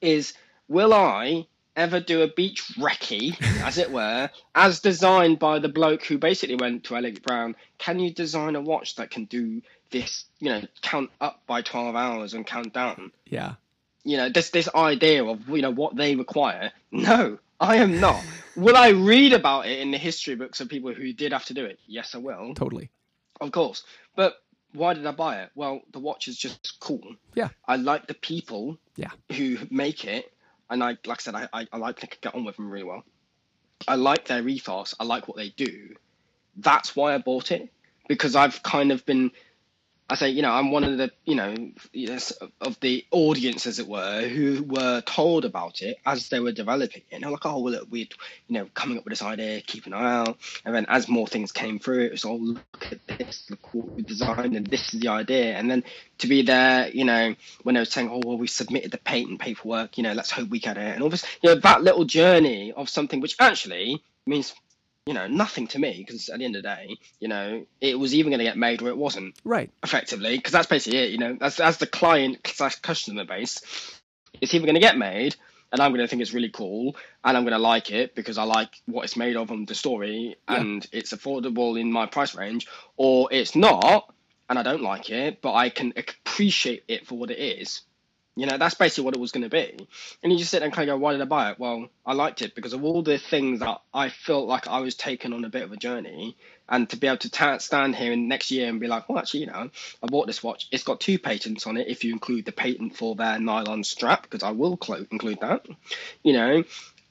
is will I ever do a beach recce, as it were, as designed by the bloke who basically went to Elliot Brown? Can you design a watch that can do this? You know, count up by twelve hours and count down. Yeah. You know, this this idea of you know what they require. No, I am not. Will I read about it in the history books of people who did have to do it? Yes, I will. Totally. Of course, but. Why did I buy it? Well, the watch is just cool. Yeah. I like the people yeah. who make it. And I, like I said, I, I, I like to get on with them really well. I like their ethos. I like what they do. That's why I bought it. Because I've kind of been, I say, you know, I'm one of the, you know, yes, of the audience, as it were, who were told about it as they were developing it. And they're like, oh, well, look, we're, you know, coming up with this idea, keep an eye out. And then as more things came through, it was, oh, look at this, look what we designed, and this is the idea. And then to be there, you know, when they were saying, oh, well, we submitted the patent paperwork, you know, let's hope we get it. And all this, you know, that little journey of something which actually means, you know, nothing to me, because at the end of the day, you know, it was even going to get made or it wasn't. Right. Effectively, because that's basically it, you know, as, as the client slash customer base, it's either going to get made and I'm going to think it's really cool and I'm going to like it because I like what it's made of and the story yeah. and it's affordable in my price range, or it's not and I don't like it, but I can appreciate it for what it is. You know, that's basically what it was going to be. And you just sit there and kind of go, why did I buy it? Well, I liked it because of all the things that I felt like I was taken on a bit of a journey. And to be able to stand here in next year and be like, well, actually, you know, I bought this watch. It's got two patents on it, if you include the patent for their nylon strap, because I will include that, you know.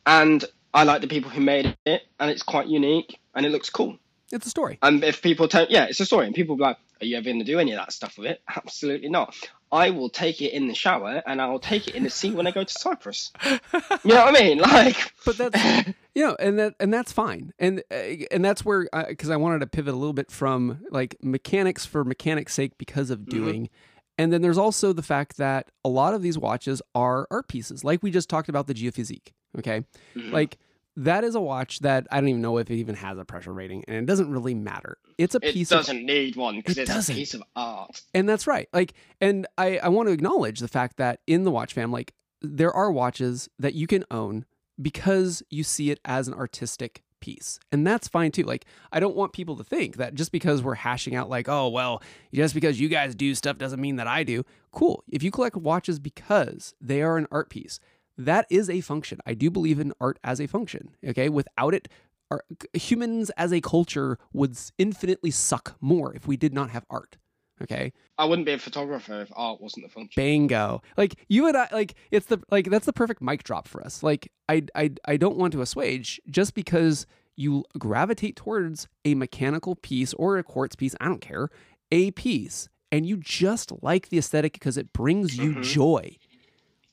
And I like the people who made it, and it's quite unique, and it looks cool. It's a story. And if people tell, yeah, it's a story. And people be like, are you ever going to do any of that stuff with it? Absolutely not. I will take it in the shower and I'll take it in the sea when I go to Cyprus. You know what I mean? Like, but that's, you know, and that, and that's fine. And, and that's where, I, cause I wanted to pivot a little bit from like mechanics for mechanics sake because of doing. Mm-hmm. And then there's also the fact that a lot of these watches are art pieces. Like we just talked about the Geophysique. Okay. Mm-hmm. Like that is a watch that I don't even know if it even has a pressure rating, and it doesn't really matter. It's a piece of art. It doesn't need one because it's a piece of art. And that's right. Like, and I, I want to acknowledge the fact that in the watch fam, like there are watches that you can own because you see it as an artistic piece. And that's fine too. Like, I don't want people to think that just because we're hashing out like, oh, well, just because you guys do stuff doesn't mean that I do. Cool. If you collect watches because they are an art piece, that is a function. I do believe in art as a function. Okay. Without it, our, humans as a culture would infinitely suck more if we did not have art. Okay. I wouldn't be a photographer if art wasn't the function. Bingo. Like you and I, like it's the, like that's the perfect mic drop for us. Like I, I, I don't want to assuage just because you gravitate towards a mechanical piece or a quartz piece. I don't care. A piece. And you just like the aesthetic because it brings you mm-hmm. joy.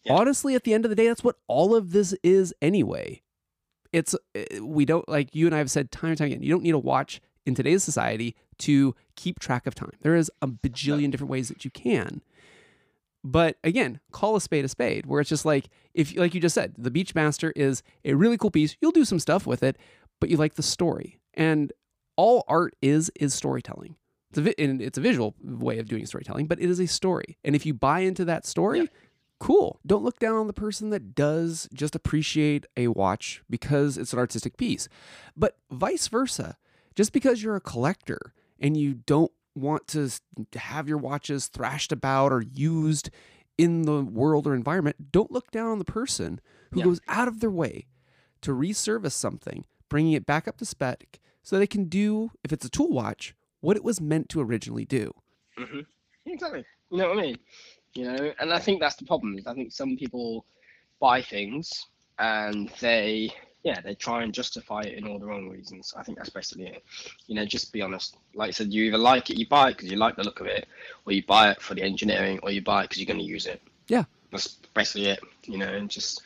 Yeah. Honestly, at the end of the day, that's what all of this is anyway. It's, we don't, like you and I have said time and time again, you don't need a watch in today's society to keep track of time. There is a bajillion different ways that you can. But again, call a spade a spade, where it's just like, if like you just said, the Beachmaster is a really cool piece. You'll do some stuff with it, but you like the story. And all art is, is storytelling. It's a, vi- and it's a visual way of doing storytelling, but it is a story. And if you buy into that story... Yeah. Cool. Don't look down on the person that does just appreciate a watch because it's an artistic piece. But vice versa, just because you're a collector and you don't want to have your watches thrashed about or used in the world or environment, don't look down on the person who yeah. goes out of their way to reservice something, bringing it back up to spec so they can do, if it's a tool watch, what it was meant to originally do. Mm-hmm. Exactly. You know what I mean? You know, and I think that's the problem. I think some people buy things and they, yeah, they try and justify it in all the wrong reasons. I think that's basically it. You know, just be honest. Like I said, you either like it, you buy it because you like the look of it, or you buy it for the engineering, or you buy it because you're going to use it. Yeah. That's basically it. You know, and just,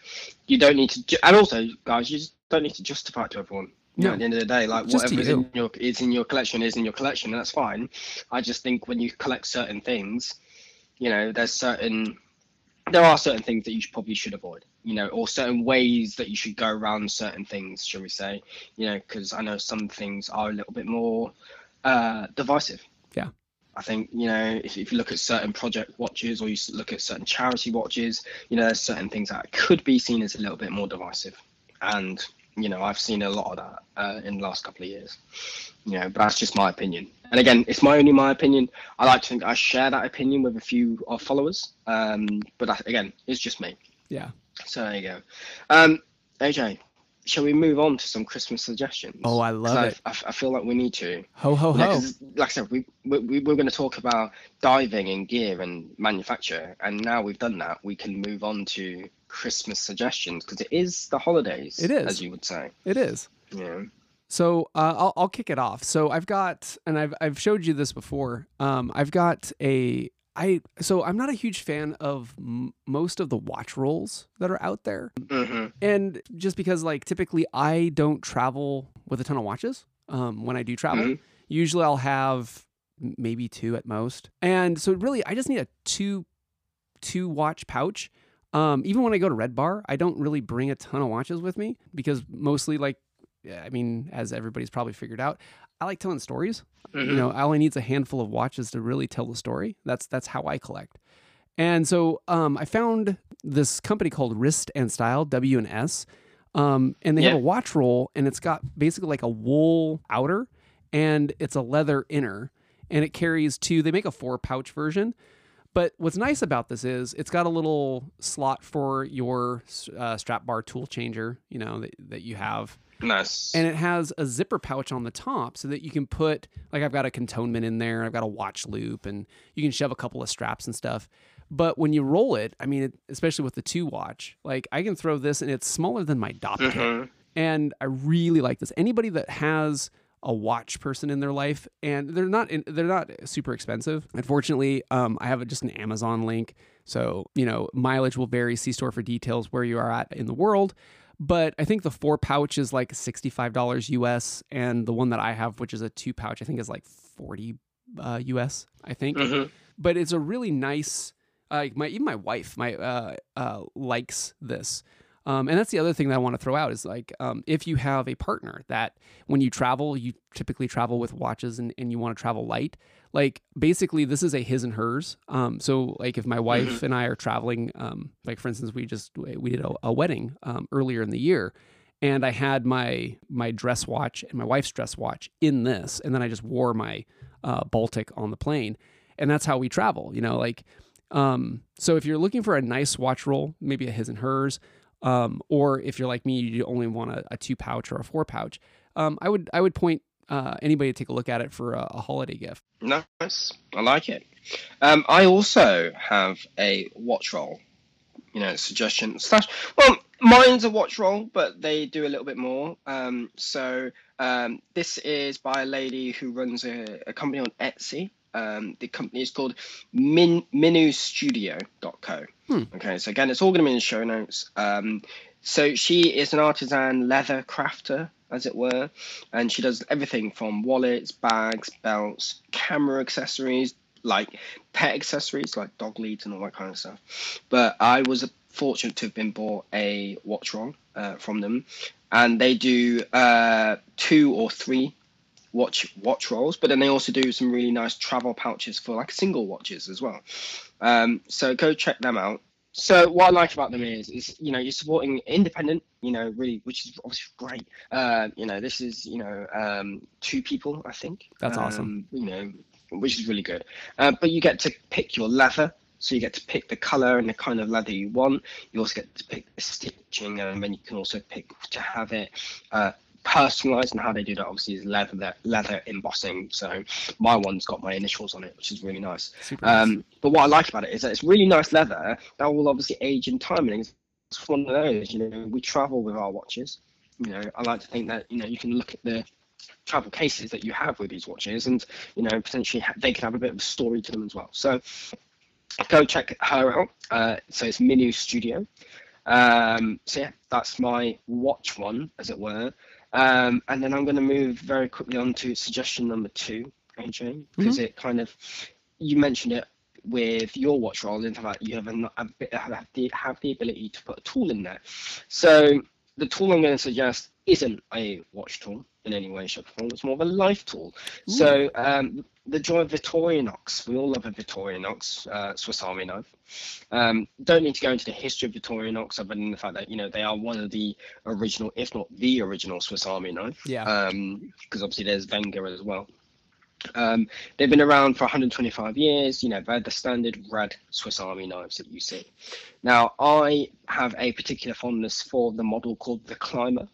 you don't need to, ju- and also, guys, you just don't need to justify it to everyone. You no. know, at the end of the day, like just whatever is in your, is in your collection is in your collection, and that's fine. I just think when you collect certain things, you know, there's certain, there are certain things that you should, probably should avoid, you know, or certain ways that you should go around certain things, shall we say, you know, because I know some things are a little bit more uh, divisive. Yeah. I think, you know, if, if you look at certain project watches or you look at certain charity watches, you know, there's certain things that could be seen as a little bit more divisive. And, you know, I've seen a lot of that uh, in the last couple of years, you know, but that's just my opinion. And again, it's my only my opinion. I like to think I share that opinion with a few of followers. Um, but I, again, it's just me. Yeah. So there you go. Um, A J, shall we move on to some Christmas suggestions? Oh, I love it. I, I, I feel like we need to. Ho, ho, yeah, ho. Like I said, we, we, we were going to talk about diving in gear and manufacture. And now we've done that, we can move on to Christmas suggestions because it is the holidays. It is. As you would say. It is. Yeah. So uh, I'll, I'll kick it off. So I've got, and I've I've showed you this before. Um, I've got a I. So I'm not a huge fan of m- most of the watch rolls that are out there, mm-hmm. and just because like typically I don't travel with a ton of watches. Um, when I do travel, mm-hmm. usually I'll have maybe two at most, and so really I just need a two two watch pouch. Um, even when I go to Red Bar, I don't really bring a ton of watches with me because mostly like. Yeah, I mean, as everybody's probably figured out, I like telling stories. Mm-hmm. You know, I only need a handful of watches to really tell the story. That's that's how I collect. And so um, I found this company called Wrist and Style, W and S, um, and they yeah. have a watch roll, and it's got basically like a wool outer, and it's a leather inner, and it carries two. They make a four-pouch version. But what's nice about this is it's got a little slot for your uh, strap bar tool changer, you know, that, that you have. Nice. And it has a zipper pouch on the top so that you can put, like I've got a cantonment in there, I've got a watch loop, and you can shove a couple of straps and stuff. But when you roll it, I mean, especially with the two watch, like I can throw this and it's smaller than my dop kit. Mm-hmm. And I really like this. Anybody that has a watch person in their life, and they're not in, they're not super expensive. Unfortunately, um, I have just an Amazon link. So, you know, mileage will vary. See store for details where you are at in the world. But I think the four pouch is like sixty-five dollars U S, and the one that I have, which is a two pouch, I think is like forty uh, U S, I think. Mm-hmm. But it's a really nice, like uh, my even my wife my uh, uh, likes this. Um, and that's the other thing that I want to throw out is like um, if you have a partner that when you travel, you typically travel with watches and, and you want to travel light. Like basically this is a his and hers. Um, so like if my wife mm-hmm. and I are traveling, um, like for instance, we just we did a, a wedding um, earlier in the year, and I had my my dress watch and my wife's dress watch in this, and then I just wore my uh, Baltic on the plane, and that's how we travel. You know, like um, so if you're looking for a nice watch roll, maybe a his and hers. Um, or if you're like me, you only want a, a two pouch or a four pouch. Um, I would I would point uh, anybody to take a look at it for a, a holiday gift. Nice. I like it. Um, I also have a watch roll, you know, suggestion slash, well, mine's a watch roll, but they do a little bit more. Um, so um, this is by a lady who runs a, a company on Etsy. Um, the company is called Min, Minu Studio dot co. Hmm. Okay, so again, it's all going to be in the show notes. Um, so she is an artisan leather crafter, as it were, and she does everything from wallets, bags, belts, camera accessories, like pet accessories, like dog leads and all that kind of stuff. But I was fortunate to have been bought a watch roll uh, from them, and they do uh, two or three watch watch rolls, but then they also do some really nice travel pouches for like single watches as well. Um, so go check them out. So what I like about them is, is, you know, you're supporting independent, you know, really, which is obviously great. Uh, you know, this is, you know, um, two people, I think. That's um, awesome. You know, which is really good. Uh, but you get to pick your leather. So you get to pick the color and the kind of leather you want. You also get to pick the stitching, and then you can also pick to have it uh, personalized, and how they do that obviously is leather leather embossing. So my one's got my initials on it, which is really nice. Super nice. Um, but what I like about it is that it's really nice leather that will obviously age in time, and it's one of those, you know, we travel with our watches. You know, I like to think that, you know, you can look at the travel cases that you have with these watches, and, you know, potentially they can have a bit of a story to them as well. So go check her out. Uh, so it's Minu Studio. Um, so yeah, that's my watch one, as it were. Um, and then I'm going to move very quickly on to suggestion number two, A J, because mm-hmm. it kind of, you mentioned it with your watch roll, in fact, you have, a, a bit, have, the, have the ability to put a tool in there. So the tool I'm going to suggest isn't a watch tool in any way, shape, or form. It's more of a life tool. Ooh. So um, the joy of Victorinox, we all love a Victorinox, uh, Swiss Army knife. Um, don't need to go into the history of Victorinox, other than the fact that, you know, they are one of the original, if not the original, Swiss Army knife. Yeah. Um, because obviously there's Wenger as well. Um, they've been around for one hundred twenty-five years. You know, they're the standard red Swiss Army knives that you see. Now, I have a particular fondness for the model called the Climber.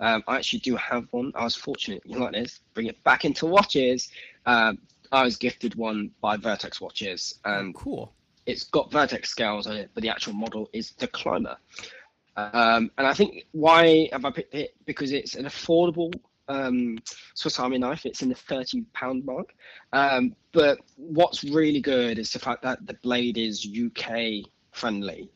Um, I actually do have one. I was fortunate, you know, like this, bring it back into watches. Um, I was gifted one by Vertex Watches. And cool. It's got Vertex scales on it, but the actual model is the Climber. Um, and I think why have I picked it? Because it's an affordable um, Swiss Army knife. It's in the thirty pound mark. Um, but what's really good is the fact that the blade is U K friendly.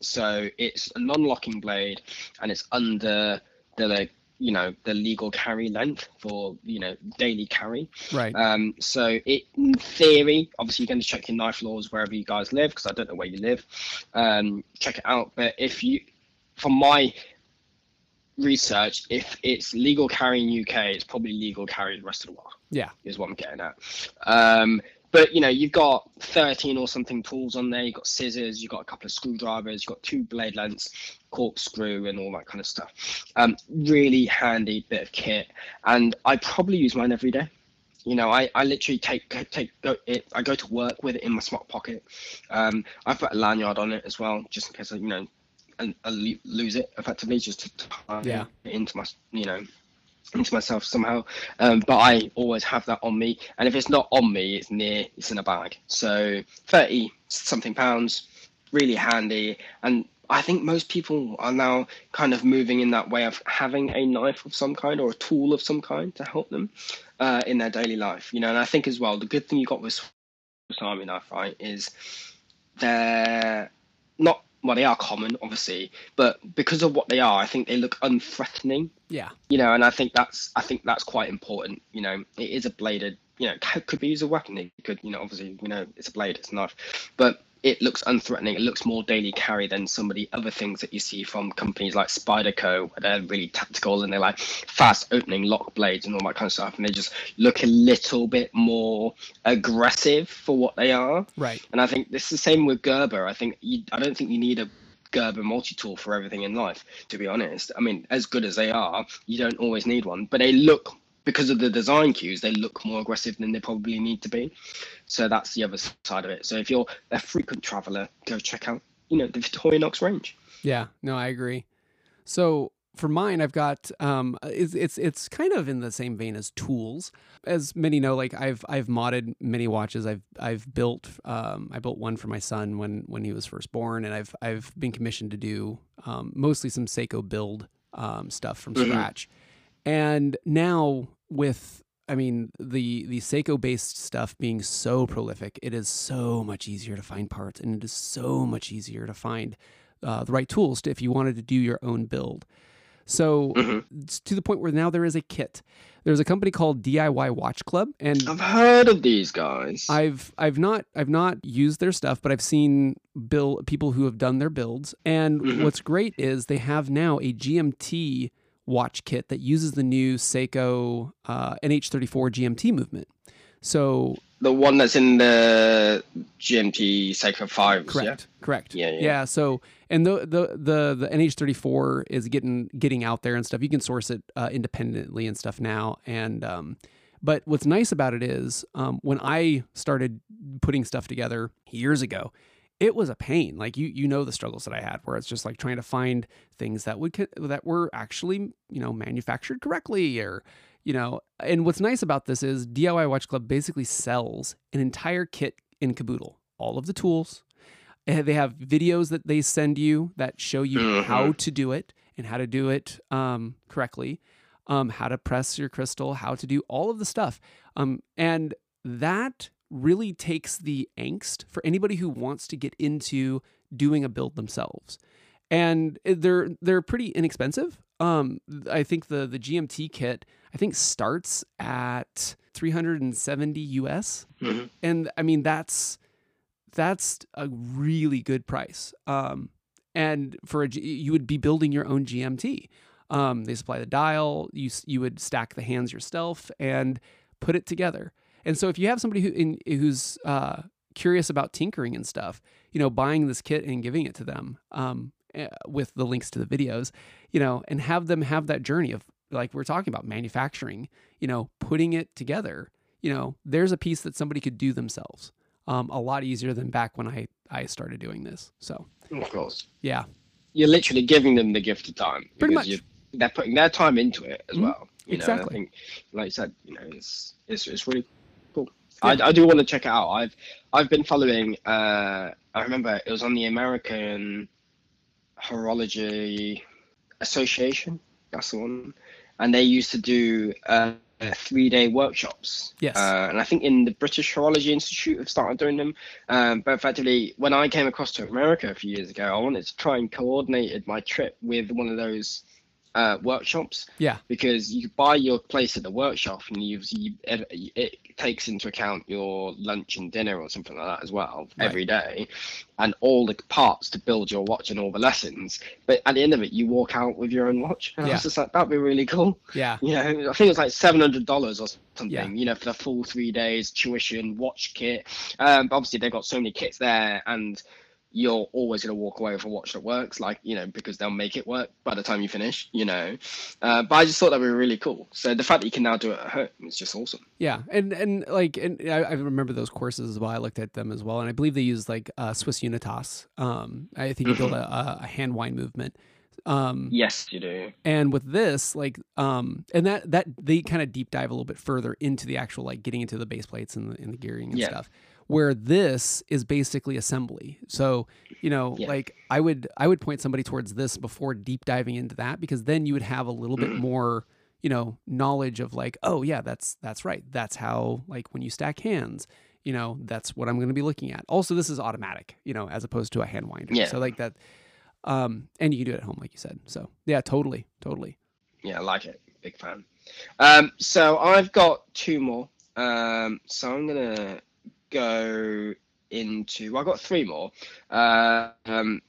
So it's a non-locking blade, and it's under the, you know, the legal carry length for, you know, daily carry. Right. Um, so it, in theory, obviously you're going to check your knife laws wherever you guys live, because I don't know where you live. Um, check it out. But if you, from my research, if it's legal carry in U K, it's probably legal carry the rest of the world. Yeah. Is what I'm getting at. Um, But, you know, you've got thirteen or something tools on there. You've got scissors, you've got a couple of screwdrivers, you've got two blade lengths, corkscrew, and all that kind of stuff. Um, really handy bit of kit. And I probably use mine every day. You know, I, I literally take take go, it. I go to work with it in my smart pocket. Um, I've got a lanyard on it as well, just in case I, you know, and I lose it effectively, just to tie yeah. it into my, you know, into myself somehow. Um, but I always have that on me, and if it's not on me, it's near, it's in a bag. So thirty something pounds, really handy. And I think most people are now kind of moving in that way of having a knife of some kind or a tool of some kind to help them uh, in their daily life, you know. And I think as well, the good thing you got with Swiss Army knife, right, is they're not, well, they are common, obviously, but because of what they are, I think they look unthreatening. Yeah. You know, and I think that's, I think that's quite important. You know, it is a bladed, you know, it could be used as a weapon. It could, you know, obviously, you know, it's a blade, it's a knife, but it looks unthreatening. It looks more daily carry than some of the other things that you see from companies like Spyderco, where they're really tactical and they're like fast opening lock blades and all that kind of stuff. And they just look a little bit more aggressive for what they are. Right. And I think this is the same with Gerber. I think you, I don't think you need a Gerber multi-tool for everything in life, to be honest. I mean, as good as they are, you don't always need one, but they look, because of the design cues, they look more aggressive than they probably need to be. So that's the other side of it. So if you're a frequent traveler, go check out, you know, the Victorinox range. Yeah, no, I agree. So For mine, I've got um, it's it's it's kind of in the same vein as tools. As many know, like I've I've modded many watches. I've I've built um, I built one for my son when when he was first born, and I've I've been commissioned to do um, mostly some Seiko build um, stuff from mm-hmm. scratch. And now with I mean the the Seiko based stuff being so prolific, it is so much easier to find parts, and it is so much easier to find uh, the right tools to, if you wanted to do your own build. So mm-hmm. it's to the point where now there is a kit. There's a company called D I Y Watch Club, and I've heard of these guys. I've I've not I've not used their stuff, but I've seen build people who have done their builds. And mm-hmm. what's great is they have now a G M T watch kit that uses the new Seiko uh, N H thirty-four G M T movement. So the one that's in the G M T Seiko fives, correct, yeah? correct, yeah, yeah. yeah so and the, the the the N H thirty-four is getting getting out there and stuff. You can source it uh, independently and stuff now. And um, but what's nice about it is um, when I started putting stuff together years ago, it was a pain. Like you you know the struggles that I had, where it's just like trying to find things that would that were actually you know manufactured correctly or. You know, and what's nice about this is D I Y Watch Club basically sells an entire kit in caboodle, all of the tools. And they have videos that they send you that show you mm-hmm. how to do it and how to do it um, correctly, um, how to press your crystal, how to do all of the stuff. Um, and that really takes the angst for anybody who wants to get into doing a build themselves. And they're they're pretty inexpensive. Um, I think the the G M T kit, I think, starts at three hundred seventy U S, mm-hmm. and I mean that's that's a really good price. Um, and for a, you would be building your own G M T. Um, they supply the dial. You you would stack the hands yourself and put it together. And so if you have somebody who in, who's uh, curious about tinkering and stuff, you know, buying this kit and giving it to them. Um, with the links to the videos, you know, and have them have that journey of, like we're talking about, manufacturing, you know, putting it together, you know, there's a piece that somebody could do themselves um, a lot easier than back when I, I started doing this. So, of course. Yeah. You're literally giving them the gift of time. Pretty much. You're, they're putting their time into it as mm-hmm. well. You exactly. Know, I think, like you said, you know, it's, it's, it's really cool. Yeah. I, I do want to check it out. I've, I've been following, uh, I remember it was on the American Horology Association, that's the one, and they used to do uh three-day workshops, yes uh, and I think in the British Horology Institute have started doing them, um but effectively when I came across to America a few years ago, I wanted to try and coordinate my trip with one of those uh workshops, yeah because you buy your place at the workshop and you, you it takes into account your lunch and dinner or something like that as well, right. every day, and all the parts to build your watch and all the lessons, but at the end of it you walk out with your own watch, and yeah. I was just like, that'd be really cool. Yeah you know, I think it was like seven hundred dollars or something, yeah. you know, for the full three days, tuition, watch kit, um but obviously they've got so many kits there, and you're always going to walk away with a watch that works, like, you know, because they'll make it work by the time you finish, you know. Uh, but I just thought that were really cool. So the fact that you can now do it at home is just awesome. Yeah. And, and like, and I, I remember those courses as well. I looked at them as well. And I believe they used like uh, Swiss Unitas. Um, I think you build a, a hand wind movement. Um, yes, you do. And with this, like, um, and that, that they kind of deep dive a little bit further into the actual, like getting into the base plates and the, and the gearing and yeah. stuff. Where this is basically assembly. So, you know, yeah. like I would I would point somebody towards this before deep diving into that, because then you would have a little bit more, you know, knowledge of like, oh yeah, that's that's right. That's how, like when you stack hands, you know, that's what I'm going to be looking at. Also, this is automatic, you know, as opposed to a hand winder. Yeah. So like that, um, and you can do it at home, like you said. So yeah, totally, totally. Yeah, I like it. Big fan. Um, so I've got two more. Um, so I'm gonna. go into well, I've got three more, uh, um,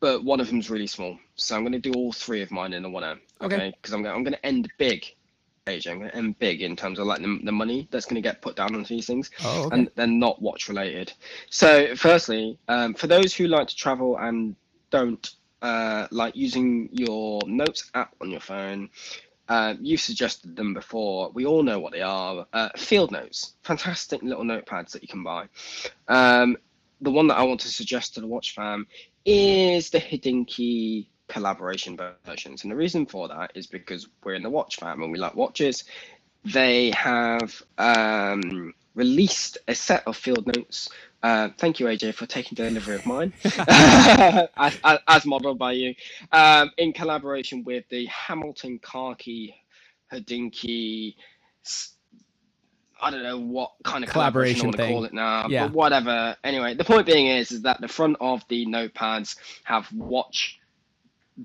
but one of them's really small, so I'm going to do all three of mine in the one hour, okay? Because okay. I'm going I'm going to end big, A J. I'm going to end big in terms of like the, the money that's going to get put down on these things, oh, okay. and they're not watch related. So, firstly, um, for those who like to travel and don't uh, like using your notes app on your phone. Uh, you suggested them before. We all know what they are. Uh, Field Notes, fantastic little notepads that you can buy. Um, the one that I want to suggest to the watch fam is the Hodinkee collaboration versions. And the reason for that is because we're in the watch fam and we like watches. They have um, released a set of Field Notes. Uh, thank you, A J, for taking delivery of mine, as, as, as modelled by you, um, in collaboration with the Hamilton Khaki, Hodinkee, I don't know what kind of collaboration, collaboration I want to thing. call it now, yeah. but whatever. Anyway, the point being is, is that the front of the notepads have watch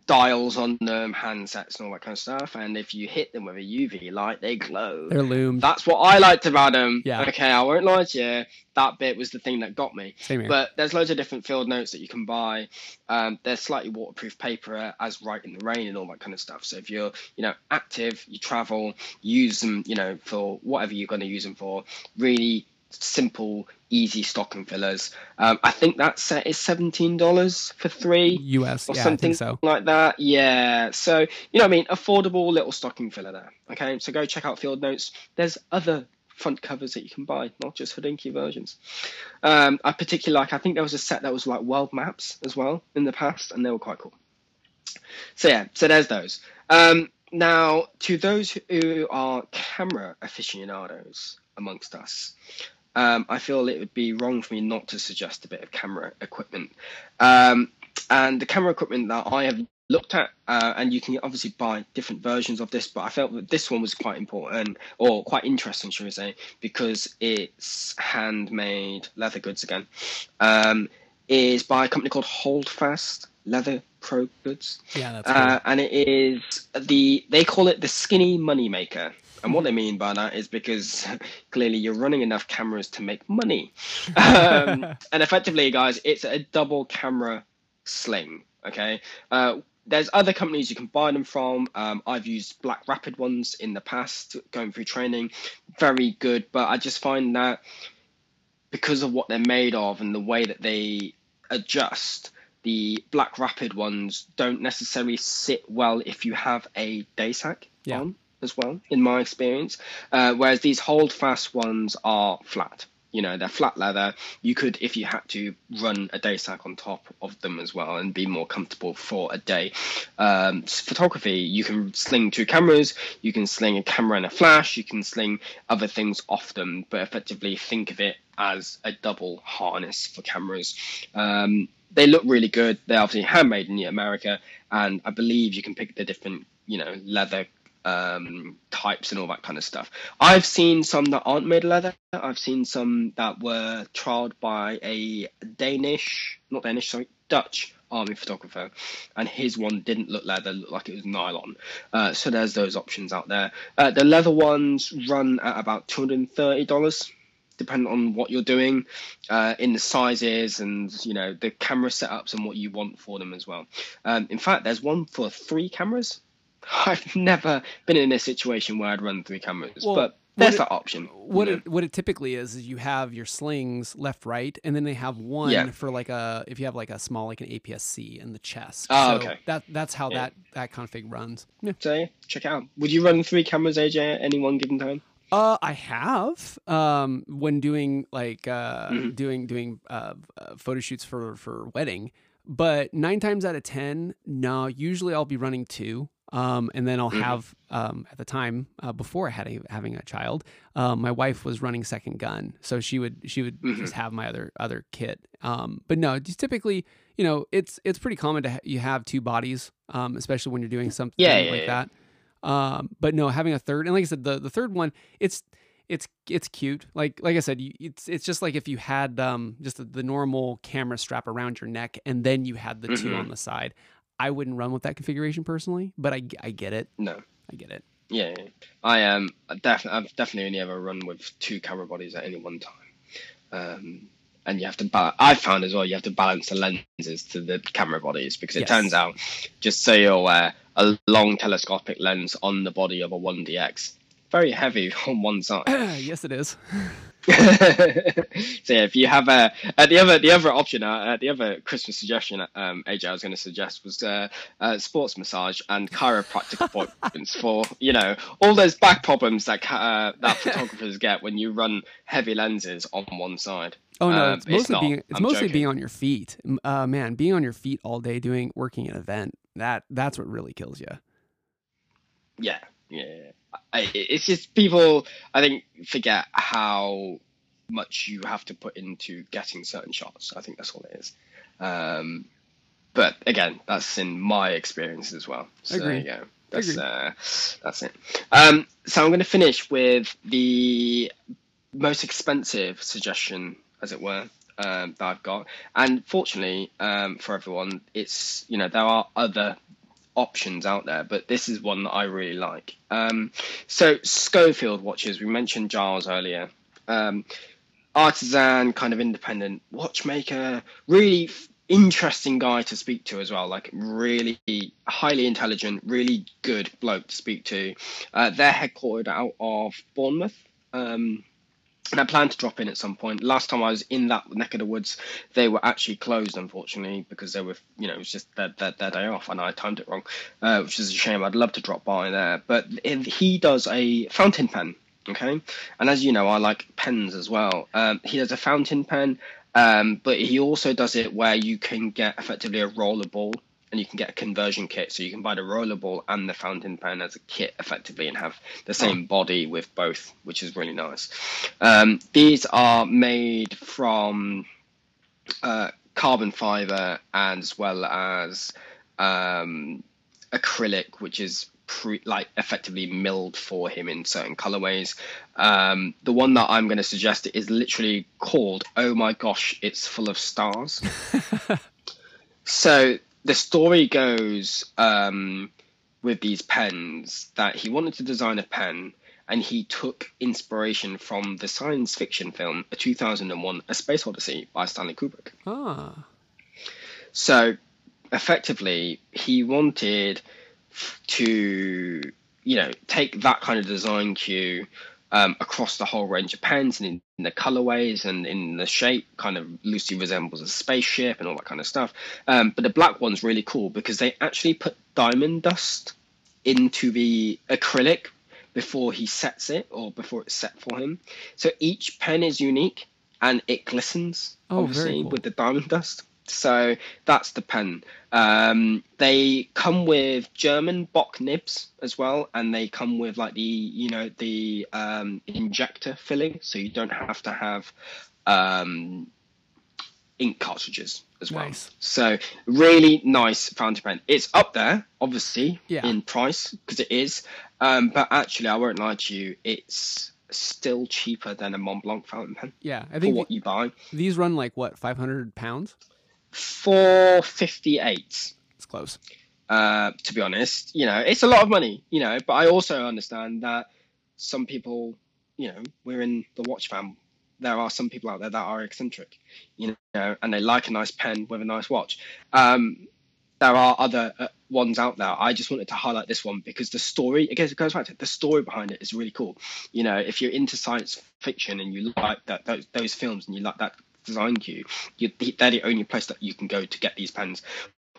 dials on them, handsets and all that kind of stuff, and if you hit them with a U V light, they glow. They're loomed. That's what I liked about them. Yeah. Okay, I won't lie to you. That bit was the thing that got me. Same here. But there's loads of different Field Notes that you can buy. Um, they're slightly waterproof paper, as right in the rain and all that kind of stuff. So if you're, you know, active, you travel, use them, you know, for whatever you're going to use them for. Really simple, easy stocking fillers. Um, I think that set is seventeen dollars for three U S or yeah, something so. like that. Yeah. So, you know what I mean? Affordable little stocking filler there. Okay. So go check out Field Notes. There's other front covers that you can buy, not just Hodinkee versions. Um, I particularly like, I think there was a set that was like world maps as well in the past, and they were quite cool. So yeah, so there's those. Um, now to those who are camera aficionados amongst us, Um, I feel it would be wrong for me not to suggest a bit of camera equipment. Um, and the camera equipment that I have looked at, uh, and you can obviously buy different versions of this, but I felt that this one was quite important, or quite interesting, should we say, because it's handmade leather goods again, um, is by a company called Holdfast Leather Pro Goods. Yeah, that's uh, cool. And it is the, they call it the skinny money maker. And what I mean by that is because clearly you're running enough cameras to make money. Um, and effectively, guys, it's a double camera sling, okay? Uh, there's other companies you can buy them from. Um, I've used Black Rapid ones in the past, going through training. Very good, but I just find that because of what they're made of and the way that they adjust, the Black Rapid ones don't necessarily sit well if you have a day sack yeah. on. As well, in my experience, uh, whereas these Holdfast ones are flat. You know, they're flat leather. You could, if you had to, run a day sack on top of them as well and be more comfortable for a day. Um, photography, you can sling two cameras. You can sling a camera and a flash. You can sling other things off them, but effectively think of it as a double harness for cameras. Um, they look really good. They're obviously handmade in America, and I believe you can pick the different, you know, leather um types and all that kind of stuff. I've seen some that aren't made of leather. I've seen some that were trialed by a Danish not Danish sorry Dutch army photographer, and his one didn't look leather, looked like it was nylon. Uh, so there's those options out there. Uh, the leather ones run at about two hundred thirty dollars, depending on what you're doing, uh, in the sizes and, you know, the camera setups and what you want for them as well. Um, in fact, there's one for three cameras. I've never been in a situation where I'd run three cameras, well, but there's that option. What it, what it typically is, is you have your slings left, right, and then they have one yeah. for like a, if you have like a small, like an A P S C in the chest. Oh, so okay. That, that's how yeah. that, that config runs. Yeah. So check it out. Would you run three cameras, A J, at any one given time? Uh, I have, um, when doing like, uh, mm-hmm. doing, doing, uh, uh, photo shoots for, for wedding, but nine times out of ten, no, usually I'll be running two. Um, and then I'll have, um, at the time, uh, before I had a, having a child, um, my wife was running second gun. So she would, she would mm-hmm. just have my other, other kit. Um, but no, just typically, you know, it's, it's pretty common to ha- you have two bodies, um, especially when you're doing something yeah, yeah, like yeah. that. Um, but no, having a third, and like I said, the, the third one, it's, it's, it's cute. Like, like I said, you, it's, it's just like if you had, um, just the, the normal camera strap around your neck and then you had the mm-hmm. two on the side. I wouldn't run with that configuration personally, but I, I get it. No, I get it. Yeah, I am um, definitely. I've definitely only ever run with two camera bodies at any one time, um, and you have to. Ba- I found as well you have to balance the lenses to the camera bodies, because it yes. turns out, just so you're aware, a long telescopic lens on the body of a one D X very heavy on one side. Yes, it is. So yeah, if you have a uh, the other the other option, uh, the other Christmas suggestion, um, A J, I was going to suggest was uh, uh, sports massage and chiropractic appointments for, you know, all those back problems that uh, that photographers get when you run heavy lenses on one side. Oh no, um, it's mostly it's being it's I'm mostly joking. being on your feet, uh, man. Being on your feet all day doing working an event that that's what really kills you. Yeah, yeah. I, it's just people, I think, forget how much you have to put into getting certain shots. I think that's all it is. Um, but again, that's in my experience as well. So Agreed. yeah, that's uh, that's it. Um, so I'm going to finish with the most expensive suggestion, as it were, um, that I've got. And fortunately um, for everyone, it's, you know, there are other options out there, but this is one that I really like. Um, so Schofield watches, we mentioned Giles earlier. Um, artisan, kind of independent watchmaker, really f- interesting guy to speak to as well, like really highly intelligent, really good bloke to speak to. Uh, they're headquartered out of Bournemouth. Um, And I plan to drop in at some point. Last time I was in that neck of the woods, they were actually closed, unfortunately, because they were, you know, it was just their, their, their day off, and I timed it wrong, uh, which is a shame. I'd love to drop by there. But he does a fountain pen, okay? And as you know, I like pens as well. Um, he does a fountain pen, um, but he also does it where you can get effectively a roller ball, and you can get a conversion kit, so you can buy the rollerball and the fountain pen as a kit effectively and have the same body with both, which is really nice. Um, these are made from uh, carbon fiber as well as um, acrylic, which is pre- like effectively milled for him in certain colorways. Um, the one that I'm going to suggest is literally called, oh my gosh, it's full of stars. So the story goes um, with these pens that he wanted to design a pen, and he took inspiration from the science fiction film two thousand one A Space Odyssey by Stanley Kubrick. Ah. So effectively, he wanted to, you know, take that kind of design cue Um, across the whole range of pens, and in, in the colorways and in the shape, kind of loosely resembles a spaceship and all that kind of stuff. Um, but the black one's really cool because they actually put diamond dust into the acrylic before he sets it, or before it's set for him. So each pen is unique and it glistens, oh, obviously, cool. with the diamond dust. So that's the pen. Um, they come with German Bock nibs as well, and they come with like the, you know, the um, injector filling, so you don't have to have um, ink cartridges as well. Nice. So really nice fountain pen. It's up there, obviously, yeah. in price, because it is. Um, but actually, I won't lie to you, it's still cheaper than a Montblanc fountain pen. Yeah, I think for what the, you buy. These run like what, five hundred pounds? four fifty-eight. It's close. Uh, to be honest, you know, it's a lot of money, you know, but I also understand that some people, you know, we're in the watch fam. There are some people out there that are eccentric, you know, and they like a nice pen with a nice watch. Um, there are other uh, ones out there. I just wanted to highlight this one because the story, I guess it goes back to it, the story behind it is really cool. You know, if you're into science fiction and you like that, those, those films, and you like that design cue, you, they're the only place that you can go to get these pens.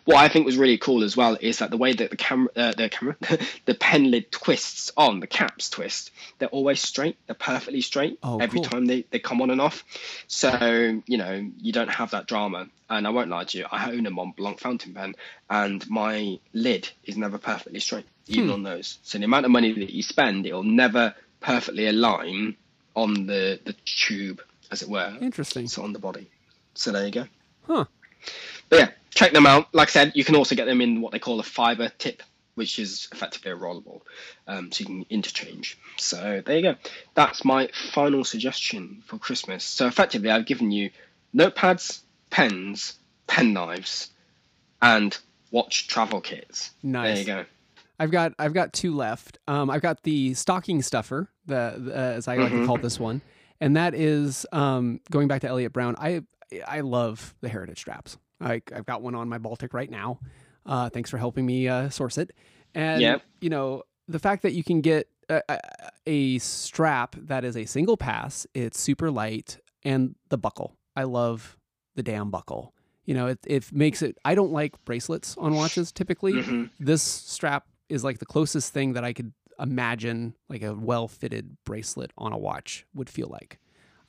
What I think was really cool as well is that the way that the camera, uh, the camera, the pen lid twists on, the caps twist, they're always straight, they're perfectly straight oh, every cool. time they, they come on and off. So, you know, you don't have that drama. And I won't lie to you, I own a Montblanc fountain pen, and my lid is never perfectly straight, even hmm. on those. So the amount of money that you spend, it'll never perfectly align on the, the tube, as it were. Interesting. It's on the body. So there you go. Huh. But yeah, check them out. Like I said, you can also get them in what they call a fiber tip, which is effectively a rollerball. Um, so you can interchange. So there you go. That's my final suggestion for Christmas. So effectively, I've given you notepads, pens, pen knives, and watch travel kits. Nice. There you go. I've got I've got two left. Um, I've got the stocking stuffer, the, the uh, as I like mm-hmm. to call this one. And that is um, going back to Elliot Brown. I I love the Heritage straps. I, I've got one on my Baltic right now. Uh, thanks for helping me uh, source it. And yep. you know, the fact that you can get a, a, a strap that is a single pass, it's super light, and the buckle. I love the damn buckle. You know, it it makes it. I don't like bracelets on watches typically. Mm-hmm. This strap is like the closest thing that I could imagine like a well-fitted bracelet on a watch would feel like.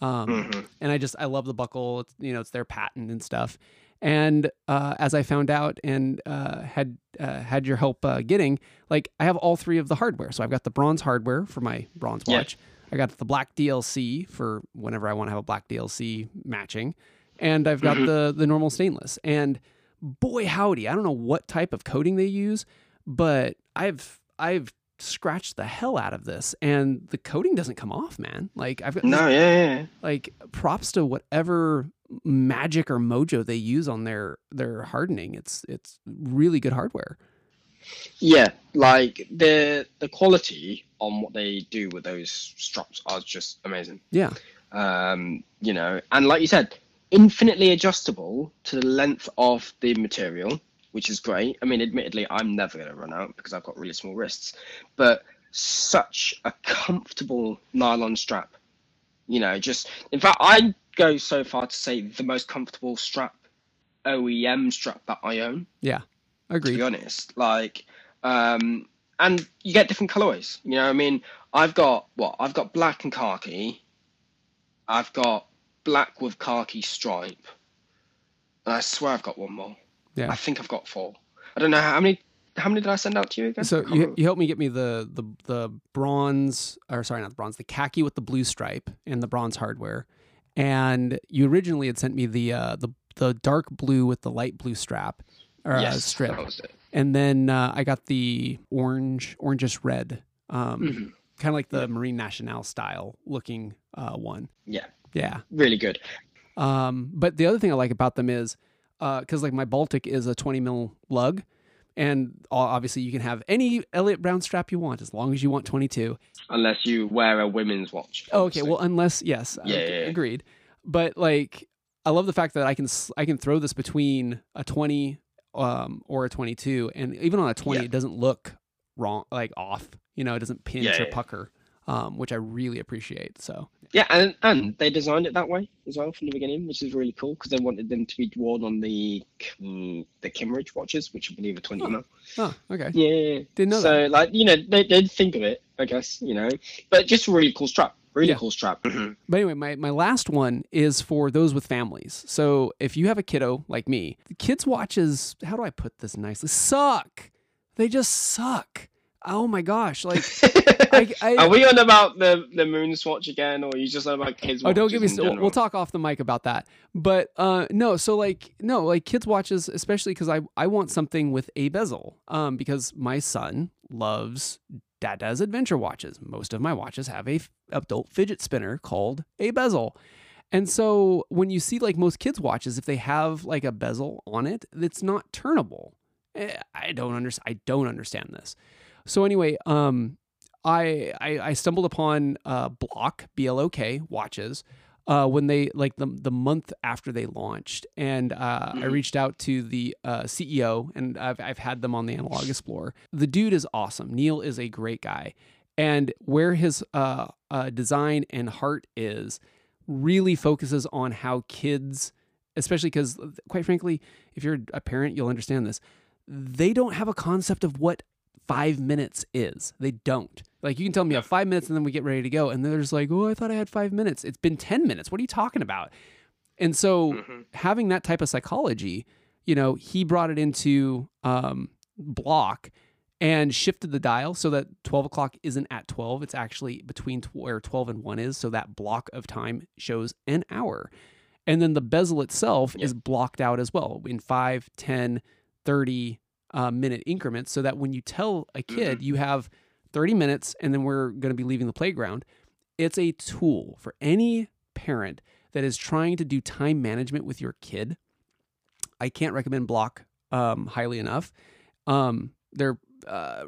Um, mm-hmm. And I just, I love the buckle. It's, you know, it's their patent and stuff. And uh, as I found out and uh, had uh, had your help uh, getting, like I have all three of the hardware. So I've got the bronze hardware for my bronze watch. Yeah. I got the black D L C for whenever I want to have a black D L C matching. And I've got mm-hmm. the the normal stainless. And boy howdy, I don't know what type of coating they use, but I've I've scratched the hell out of this, and the coating doesn't come off, man. Like I've got no, yeah, yeah. Like props to whatever magic or mojo they use on their their hardening. It's it's really good hardware. Yeah, like the the quality on what they do with those straps are just amazing. Yeah, um, you know, and like you said, infinitely adjustable to the length of the material, which is great. I mean, admittedly, I'm never going to run out because I've got really small wrists, but such a comfortable nylon strap, you know, just, in fact, I go so far to say the most comfortable strap, O E M strap that I own. Yeah, I agree. To be honest, like, um, and you get different colorways, you know, I mean, I've got, what, I've got black and khaki, I've got black with khaki stripe, and I swear I've got one more. Yeah, I think I've got four. I don't know how many. How many did I send out to you again? So you, you helped me get me the the the bronze, or sorry, not the bronze, the khaki with the blue stripe and the bronze hardware. And you originally had sent me the uh, the the dark blue with the light blue strap or yes, uh, strip. That was it. And then uh, I got the orange, orangish red, um, mm-hmm. kind of like the yeah. Marine Nationale style looking uh, one. Yeah. Yeah. Really good. Um, but the other thing I like about them is uh, because like my Baltic is a twenty mil lug, and obviously you can have any Elliot Brown strap you want as long as you want twenty-two. Unless you wear a women's watch. Oh, okay. Well, unless, yes, yeah, okay, yeah, agreed. But like, I love the fact that I can, I can throw this between a twenty um, or a twenty-two, and even on a twenty, yeah. it doesn't look wrong, like off, you know, it doesn't pinch yeah, or yeah. pucker. Um, which I really appreciate. So yeah, and, and they designed it that way as well from the beginning, which is really cool because they wanted them to be worn on the um, the Kimmeridge watches, which I believe are twenty now. Oh, oh, okay. Yeah, didn't know. So that. like you know they did think of it, I guess, you know, but just a really cool strap, really yeah. cool strap. But anyway, my my last one is for those with families. So if you have a kiddo like me, the kids' watches, how do I put this nicely? Suck. They just suck. Oh my gosh! Like, I, I, are we on about the the moon swatch again, or are you just on about kids? Oh, watches don't give me. So, we'll talk off the mic about that. But uh, no, so like no, like kids watches, especially because I I want something with a bezel, um, because my son loves Dada's adventure watches. Most of my watches have a f- adult fidget spinner called a bezel, and so when you see like most kids watches, if they have like a bezel on it, it's not turnable. I don't under I don't understand this. So anyway, um, I, I I stumbled upon uh, Blok B L O K watches uh, when they like the the month after they launched, and uh, mm-hmm. I reached out to the uh, C E O, and I've I've had them on the Analog Explorer. The dude is awesome. Neil is a great guy, and where his uh, uh, design and heart is really focuses on how kids, especially because quite frankly, if you're a parent, you'll understand this. They don't have a concept of what five minutes is. They don't. Like, you can tell me I have five minutes and then we get ready to go. And they're just like, oh, I thought I had five minutes. It's been ten minutes. What are you talking about? And so mm-hmm. having that type of psychology, you know, he brought it into um, Blok and shifted the dial so that twelve o'clock isn't at twelve. It's actually between tw- where twelve and one is. So that block of time shows an hour. And then the bezel itself yeah. is blocked out as well in five, ten, thirty Uh, minute increments, so that when you tell a kid you have thirty minutes and then we're going to be leaving the playground, it's a tool for any parent that is trying to do time management with your kid. I can't recommend Blok um, highly enough. Um, they're uh,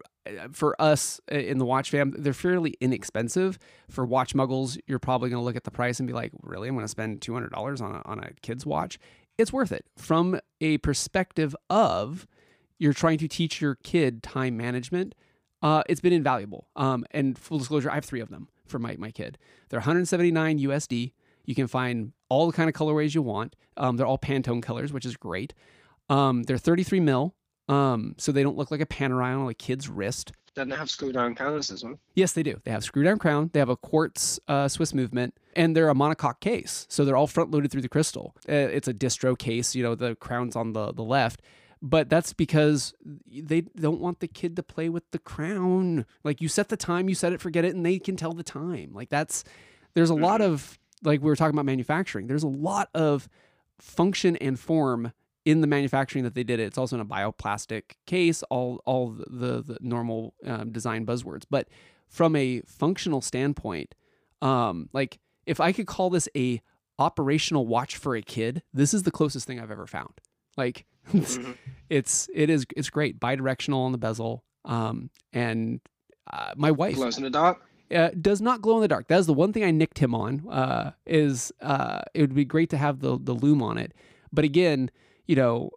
for us in the watch fam, they're fairly inexpensive. For watch muggles, you're probably going to look at the price and be like, really, I'm going to spend two hundred dollars on a, on a kid's watch. It's worth it from a perspective of you're trying to teach your kid time management. Uh, it's been invaluable. Um, and full disclosure, I have three of them for my, my kid. They're one hundred seventy-nine U S D. You can find all the kind of colorways you want. Um, they're all Pantone colors, which is great. Um, they're thirty-three mil. Um, so they don't look like a Panerai on a kid's wrist. Then they have screw down crowns as well. Yes, they do. They have screw down crown. They have a quartz uh, Swiss movement, and they're a monocoque case. So they're all front loaded through the crystal. It's a distro case, you know, the crown's on the, the left. But that's because they don't want the kid to play with the crown. Like, you set the time, you set it, forget it, and they can tell the time. Like, that's, there's a mm-hmm. lot of, like we were talking about manufacturing, there's a lot of function and form in the manufacturing that they did it. It's also in a bioplastic case, all all the, the normal um, design buzzwords. But from a functional standpoint, um, like if I could call this a operational watch for a kid, this is the closest thing I've ever found. Like it's, it's it is it's great, bidirectional on the bezel, um, and uh, my wife glows in the dark. Uh, does not glow in the dark. That is the one thing I nicked him on. Uh, is uh, it would be great to have the the lume on it, but again, you know,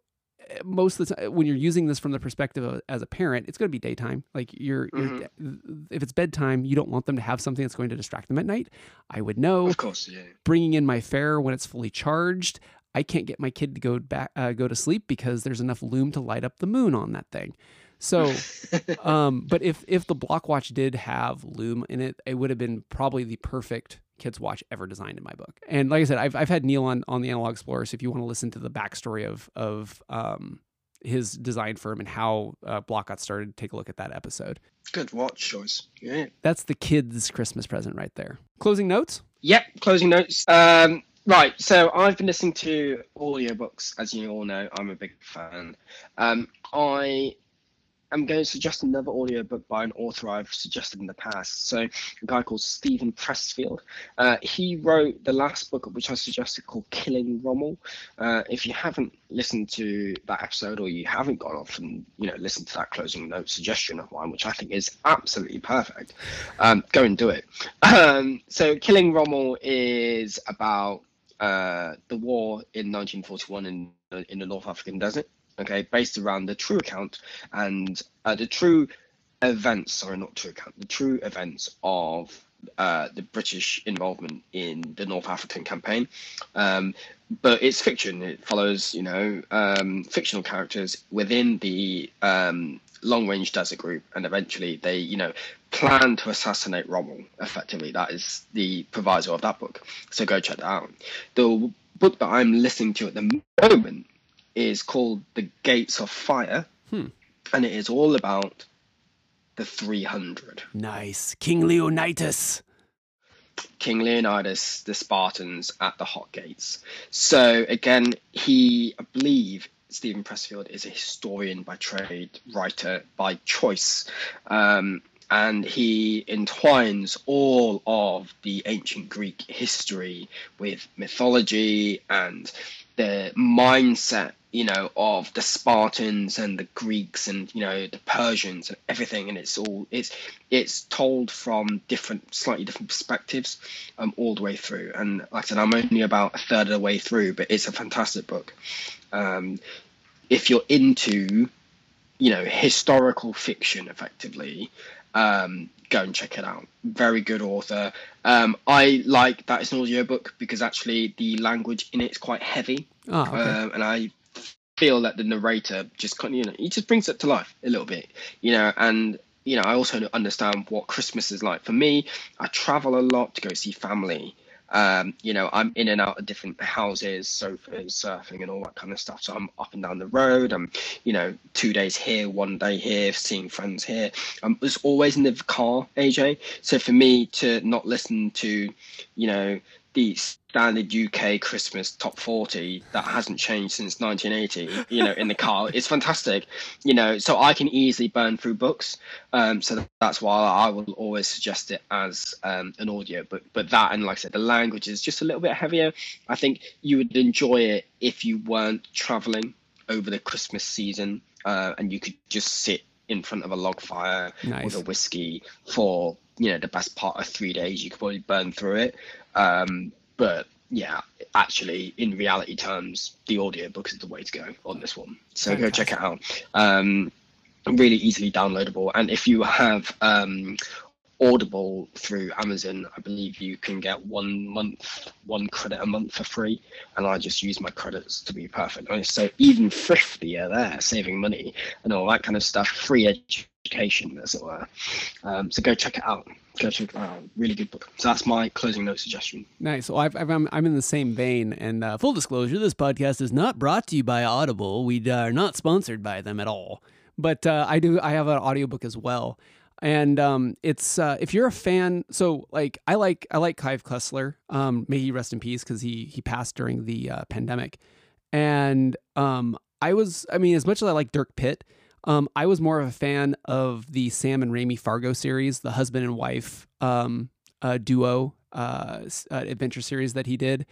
most of the time when you're using this from the perspective of, as a parent, it's going to be daytime. Like you're, mm-hmm. you're, if it's bedtime, you don't want them to have something that's going to distract them at night. I would know. Of course, yeah. Bringing in my Fair when it's fully charged, I can't get my kid to go back, uh, go to sleep because there's enough lume to light up the moon on that thing. So, um, but if if the Blok watch did have lume in it, it would have been probably the perfect kids watch ever designed in my book. And like I said, I've, I've had Neil on, on the Analog Explorer. So if you want to listen to the backstory of, of, um, his design firm and how, uh, Blok got started, take a look at that episode. Good watch choice. Yeah. That's the kids' Christmas present right there. Closing notes. Yep. Closing notes. Um, right. So I've been listening to audiobooks, as you all know, I'm a big fan. Um, I, I'm going to suggest another audiobook by an author I've suggested in the past. So a guy called Stephen Pressfield. Uh, he wrote the last book, which I suggested, called Killing Rommel. Uh, if you haven't listened to that episode or you haven't gone off and, you know, listened to that closing note suggestion of mine, which I think is absolutely perfect, um, go and do it. Um, so Killing Rommel is about uh, the war in nineteen forty-one in, in the North African desert. Okay, based around the true account and uh, the true events, sorry, not true account, the true events of uh, the British involvement in the North African campaign. Um, but it's fiction. It follows, you know, um, fictional characters within the um, long-range desert group. And eventually they, you know, plan to assassinate Rommel, effectively. That is the proviso of that book. So go check that out. The book that I'm listening to at the moment is called The Gates of Fire, hmm. and it is all about the three hundred. Nice. King Leonidas. King Leonidas, the Spartans at the Hot Gates. So again, he, I believe, Stephen Pressfield is a historian by trade, writer by choice, um, and he entwines all of the ancient Greek history with mythology and the mindset, you know, of the Spartans and the Greeks and, you know, the Persians and everything. And it's all, it's it's told from different, slightly different perspectives, um, all the way through. And like I said, I'm only about a third of the way through, but it's a fantastic book. Um, if you're into, you know, historical fiction, effectively, um, go and check it out. Very good author. Um, I like that it's an audiobook because actually the language in it is quite heavy. Oh, okay. um, and I feel that the narrator just kind of, you know, he just brings it to life a little bit, you know, and, you know, I also understand what Christmas is like for me. I travel a lot to go see family. Um, you know, I'm in and out of different houses, sofas, surfing and all that kind of stuff. So I'm up and down the road. I'm, you know, two days here, one day here, seeing friends here. I'm just always in the car, A J. So for me to not listen to, you know, the standard U K Christmas top forty that hasn't changed since nineteen eighty, you know, in the car, it's fantastic, you know, so I can easily burn through books. Um, so that's why I will always suggest it as um, an audio, but, but that, and like I said, the language is just a little bit heavier. I think you would enjoy it if you weren't traveling over the Christmas season, uh, and you could just sit in front of a log fire nice. With a whiskey for, you know, the best part of three days. You could probably burn through it. Um, but yeah, actually in reality terms, the audiobook is the way to go on this one. So okay. Go check it out. Um, really easily downloadable. And if you have, um, Audible through Amazon, I believe you can get one month, one credit a month for free. And I just use my credits to be perfect. So even thriftier there, saving money and all that kind of stuff, free education, as it were. Um, so go check it out. Go check it out. Really good book. So that's my closing note suggestion. Nice. So I've, I've, I'm, I'm in the same vein. And uh, full disclosure, this podcast is not brought to you by Audible. We are not sponsored by them at all. But uh, I do. I have an audiobook as well. And um, it's uh, if you're a fan, so like I like I like Clive Cussler. Um, may he rest in peace, because he he passed during the uh, pandemic. And um, I was, I mean, as much as I like Dirk Pitt, um, I was more of a fan of the Sam and Raimi Fargo series, the husband and wife um, uh, duo uh, uh, adventure series that he did.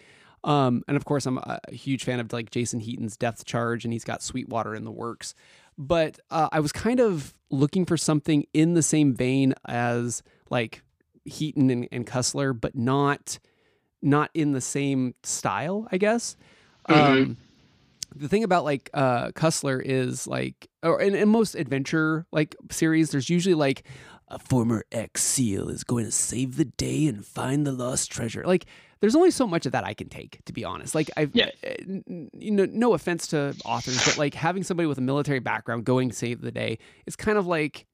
Um, and of course, I'm a huge fan of like Jason Heaton's Depth Charge, and he's got Sweetwater in the works. But uh, I was kind of looking for something in the same vein as like Heaton and, and Cussler, but not not in the same style, I guess. Mm-hmm. Um, the thing about like uh, Cussler is like, or in, in most adventure like series, there's usually like a former ex-SEAL is going to save the day and find the lost treasure. Like, there's only so much of that I can take, to be honest. Like, I've, yeah. you know, no offense to authors, but like having somebody with a military background going to save the day is kind of like,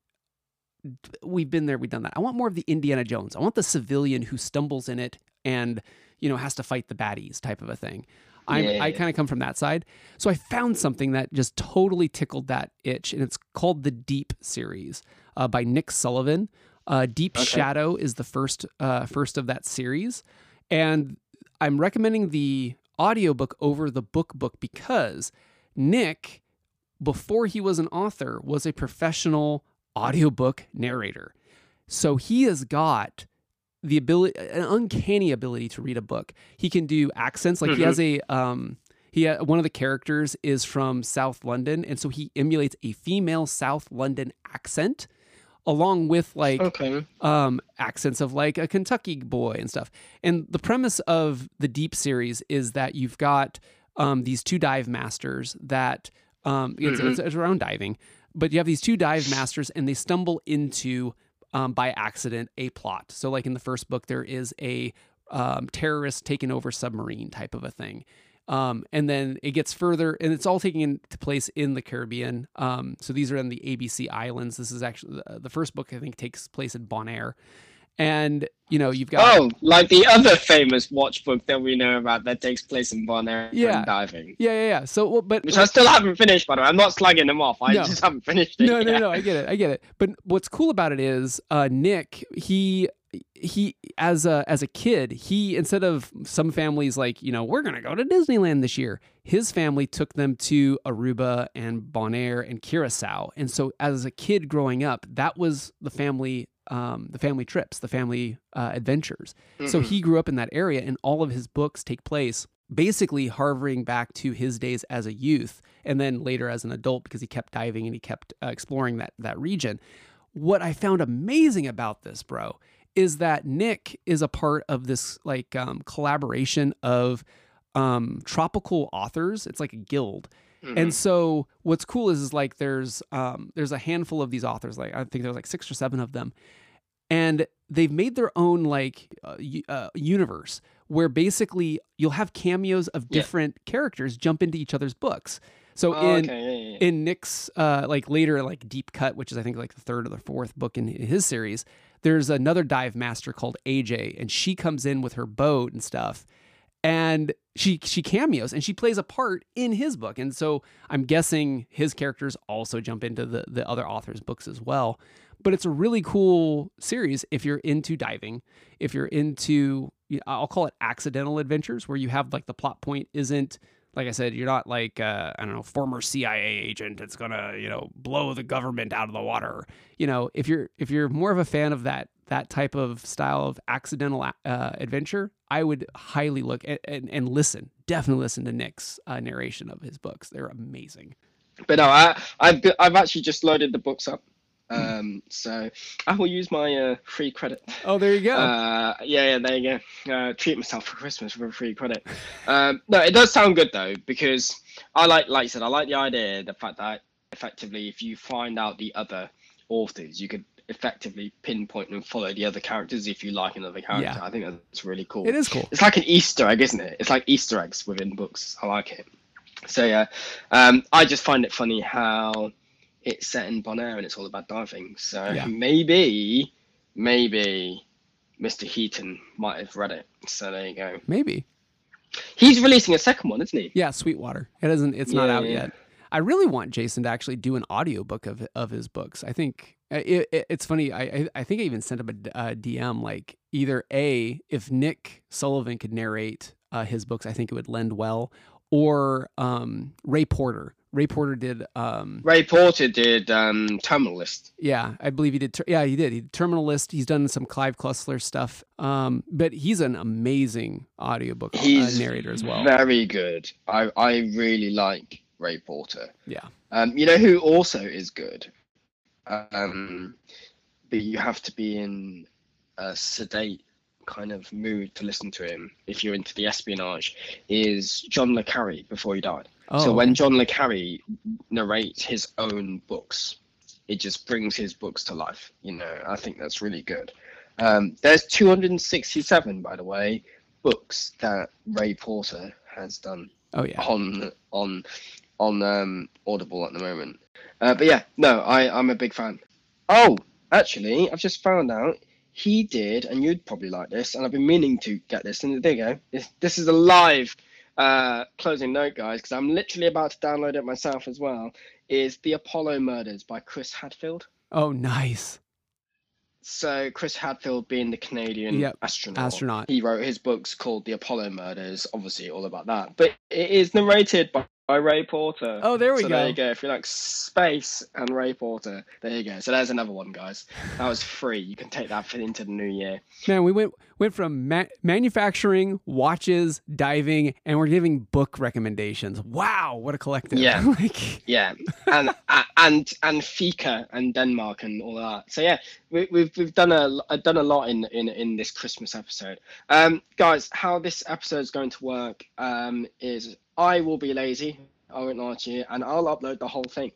we've been there, we've done that. I want more of the Indiana Jones. I want the civilian who stumbles in it and, you know, has to fight the baddies type of a thing. Yeah, I'm, yeah. I kind of come from that side. So I found something that just totally tickled that itch, and it's called the Deep series uh, by Nick Sullivan. Uh, Deep okay. Shadow is the first, uh, first of that series. And I'm recommending the audiobook over the book book because Nick, before he was an author, was a professional audiobook narrator. So he has got the ability, an uncanny ability to read a book. He can do accents. Like mm-hmm. he has a, um, he ha- one of the characters is from South London. And so he emulates a female South London accent, along with like okay. um, accents of like a Kentucky boy and stuff. And the premise of the Deep series is that you've got um, these two dive masters that um, mm-hmm. it's, it's, it's around diving, but you have these two dive masters and they stumble into um, by accident a plot. So like in the first book, there is a um, terrorist taking over submarine type of a thing. Um, and then it gets further, and it's all taking into place in the Caribbean. Um, so these are in the A B C Islands. This is actually the, the first book, I think, takes place in Bonaire. And, you know, you've got... Oh, like the other famous watch book that we know about that takes place in Bonaire yeah. and diving. Yeah, yeah, yeah. So, well, but... Which I still haven't finished, by the way. I'm not slugging them off. I no. just haven't finished it. No, yet. no, no. I get it. I get it. But what's cool about it is uh, Nick, he... he as a as a kid he instead of some families like, you know, we're gonna go to Disneyland this year, his family took them to Aruba and Bonaire and Curacao. And so as a kid growing up, that was the family um the family trips, the family uh, adventures. Mm-hmm. So he grew up in that area, and all of his books take place basically harboring back to his days as a youth and then later as an adult, because he kept diving and he kept uh, exploring that that region. What I found amazing about this, bro, is that Nick is a part of this like um, collaboration of um, tropical authors. It's like a guild. Mm-hmm. And so what's cool is, is like there's um, there's a handful of these authors. Like I think there's like six or seven of them. And they've made their own like uh, uh, universe where basically you'll have cameos of different yeah. characters jump into each other's books. So oh, in, okay. yeah, yeah, yeah. in Nick's uh, like later like Deep Cut, which is I think like the third or the fourth book in his series, there's another dive master called A J, and she comes in with her boat and stuff, and she she cameos and she plays a part in his book. And so I'm guessing his characters also jump into the, the other author's books as well. But it's a really cool series if you're into diving, if you're into, I'll call it accidental adventures, where you have like the plot point isn't, like I said, you're not like, uh, I don't know, former C I A agent that's going to, you know, blow the government out of the water. You know, if you're if you're more of a fan of that that type of style of accidental uh, adventure, I would highly look at, and, and listen, definitely listen to Nick's uh, narration of his books. They're amazing. But no, I, I've, I've actually just loaded the books up. Um, so I will use my uh, free credit. Oh, there you go. Uh, yeah, yeah, there you go. Uh, treat myself for Christmas with a free credit. Um, no, it does sound good though, because I like, like I said, I like the idea, the fact that effectively, if you find out the other authors, you could effectively pinpoint and follow the other characters if you like another character. Yeah. I think that's really cool. It is cool. It's like an Easter egg, isn't it? It's like Easter eggs within books. I like it. So yeah, um, I just find it funny how it's set in Bonaire and it's all about diving. So yeah. maybe, maybe Mister Heaton might have read it. So there you go. Maybe. He's releasing a second one, isn't he? Yeah, Sweetwater. It isn't. It's yeah, not out yeah. yet. I really want Jason to actually do an audiobook of of his books. I think it, it, it's funny. I I think I even sent him a, a D M like either A, if Nick Sullivan could narrate uh, his books, I think it would lend well, or um, Ray Porter. Ray Porter did. Um, Ray Porter did um, Terminal List. Yeah, I believe he did. Ter- yeah, he did. He did Terminal List. He's done some Clive Cussler stuff. Um, but he's an amazing audiobook he's uh, narrator as well. Very good. I, I really like Ray Porter. Yeah. Um, you know who also is good? Um, but you have to be in a sedate kind of mood to listen to him if you're into the espionage, is John le Carré before he died. Oh, so when John le Carré narrates his own books, it just brings his books to life. You know, I think that's really good. Um, there's two hundred sixty-seven, by the way, books that Ray Porter has done oh, yeah. on on on um, Audible at the moment. Uh, but yeah, no, I, I'm a big fan. Oh, actually, I've just found out he did, and you'd probably like this, and I've been meaning to get this, and there you go. This, this is a live uh, closing note, guys, because I'm literally about to download it myself as well, is The Apollo Murders by Chris Hadfield. Oh, nice. So Chris Hadfield being the Canadian yep, astronaut, astronaut, he wrote his books called The Apollo Murders, obviously all about that. But it is narrated by... by Ray Porter. Oh, there we so go. There you go. If you like space and Ray Porter, there you go. So there's another one, guys. That was free. You can take that into the new year. Man, we went went from ma- manufacturing, watches, diving, and we're giving book recommendations. Wow, what a collective! Yeah, like... yeah, and and and Fika and Denmark and all that. So yeah, we, we've we've done a I've done a lot in in in this Christmas episode. Um, guys, how this episode is going to work um is. I will be lazy, I won't lie to you, and I'll upload the whole thing.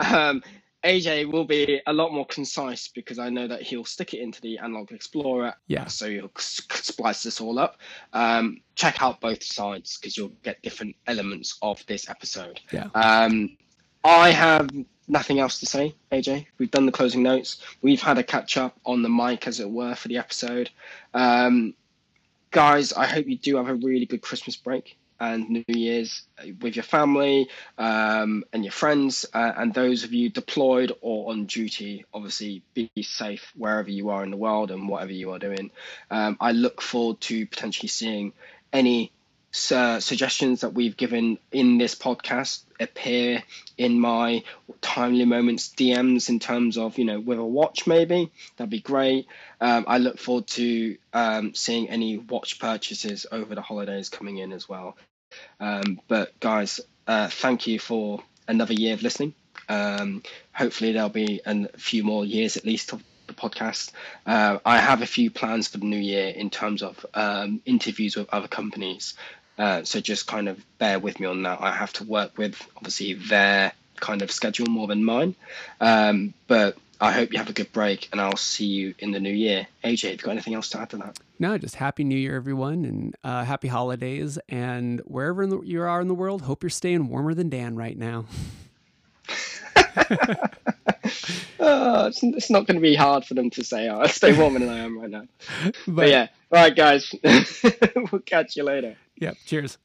Um, A J will be a lot more concise because I know that he'll stick it into the Analog Explorer. Yeah. So you'll splice this all up. Um, check out both sides because you'll get different elements of this episode. Yeah. Um, I have nothing else to say, A J. We've done the closing notes. We've had a catch up on the mic, as it were, for the episode. Um, guys, I hope you do have a really good Christmas break and New Year's with your family um, and your friends. Uh, and those of you deployed or on duty, obviously be safe wherever you are in the world and whatever you are doing. Um, I look forward to potentially seeing any uh, suggestions that we've given in this podcast appear in my Timely Moments D Ms in terms of, you know, with a watch maybe. That'd be great. Um, I look forward to um, seeing any watch purchases over the holidays coming in as well. Um, but guys, uh, thank you for another year of listening. Um, hopefully there'll be a few more years at least of the podcast. Uh, I have a few plans for the new year in terms of um, interviews with other companies. Uh, so just kind of bear with me on that. I have to work with obviously their kind of schedule more than mine. Um, but I hope you have a good break and I'll see you in the new year. A J, have you got anything else to add to that? No, just happy new year, everyone, and uh, happy holidays. And wherever in the, you are in the world, hope you're staying warmer than Dan right now. oh, it's, it's not going to be hard for them to say, oh, I stay warmer than I am right now. But, but yeah, all right, guys, we'll catch you later. Yep, cheers.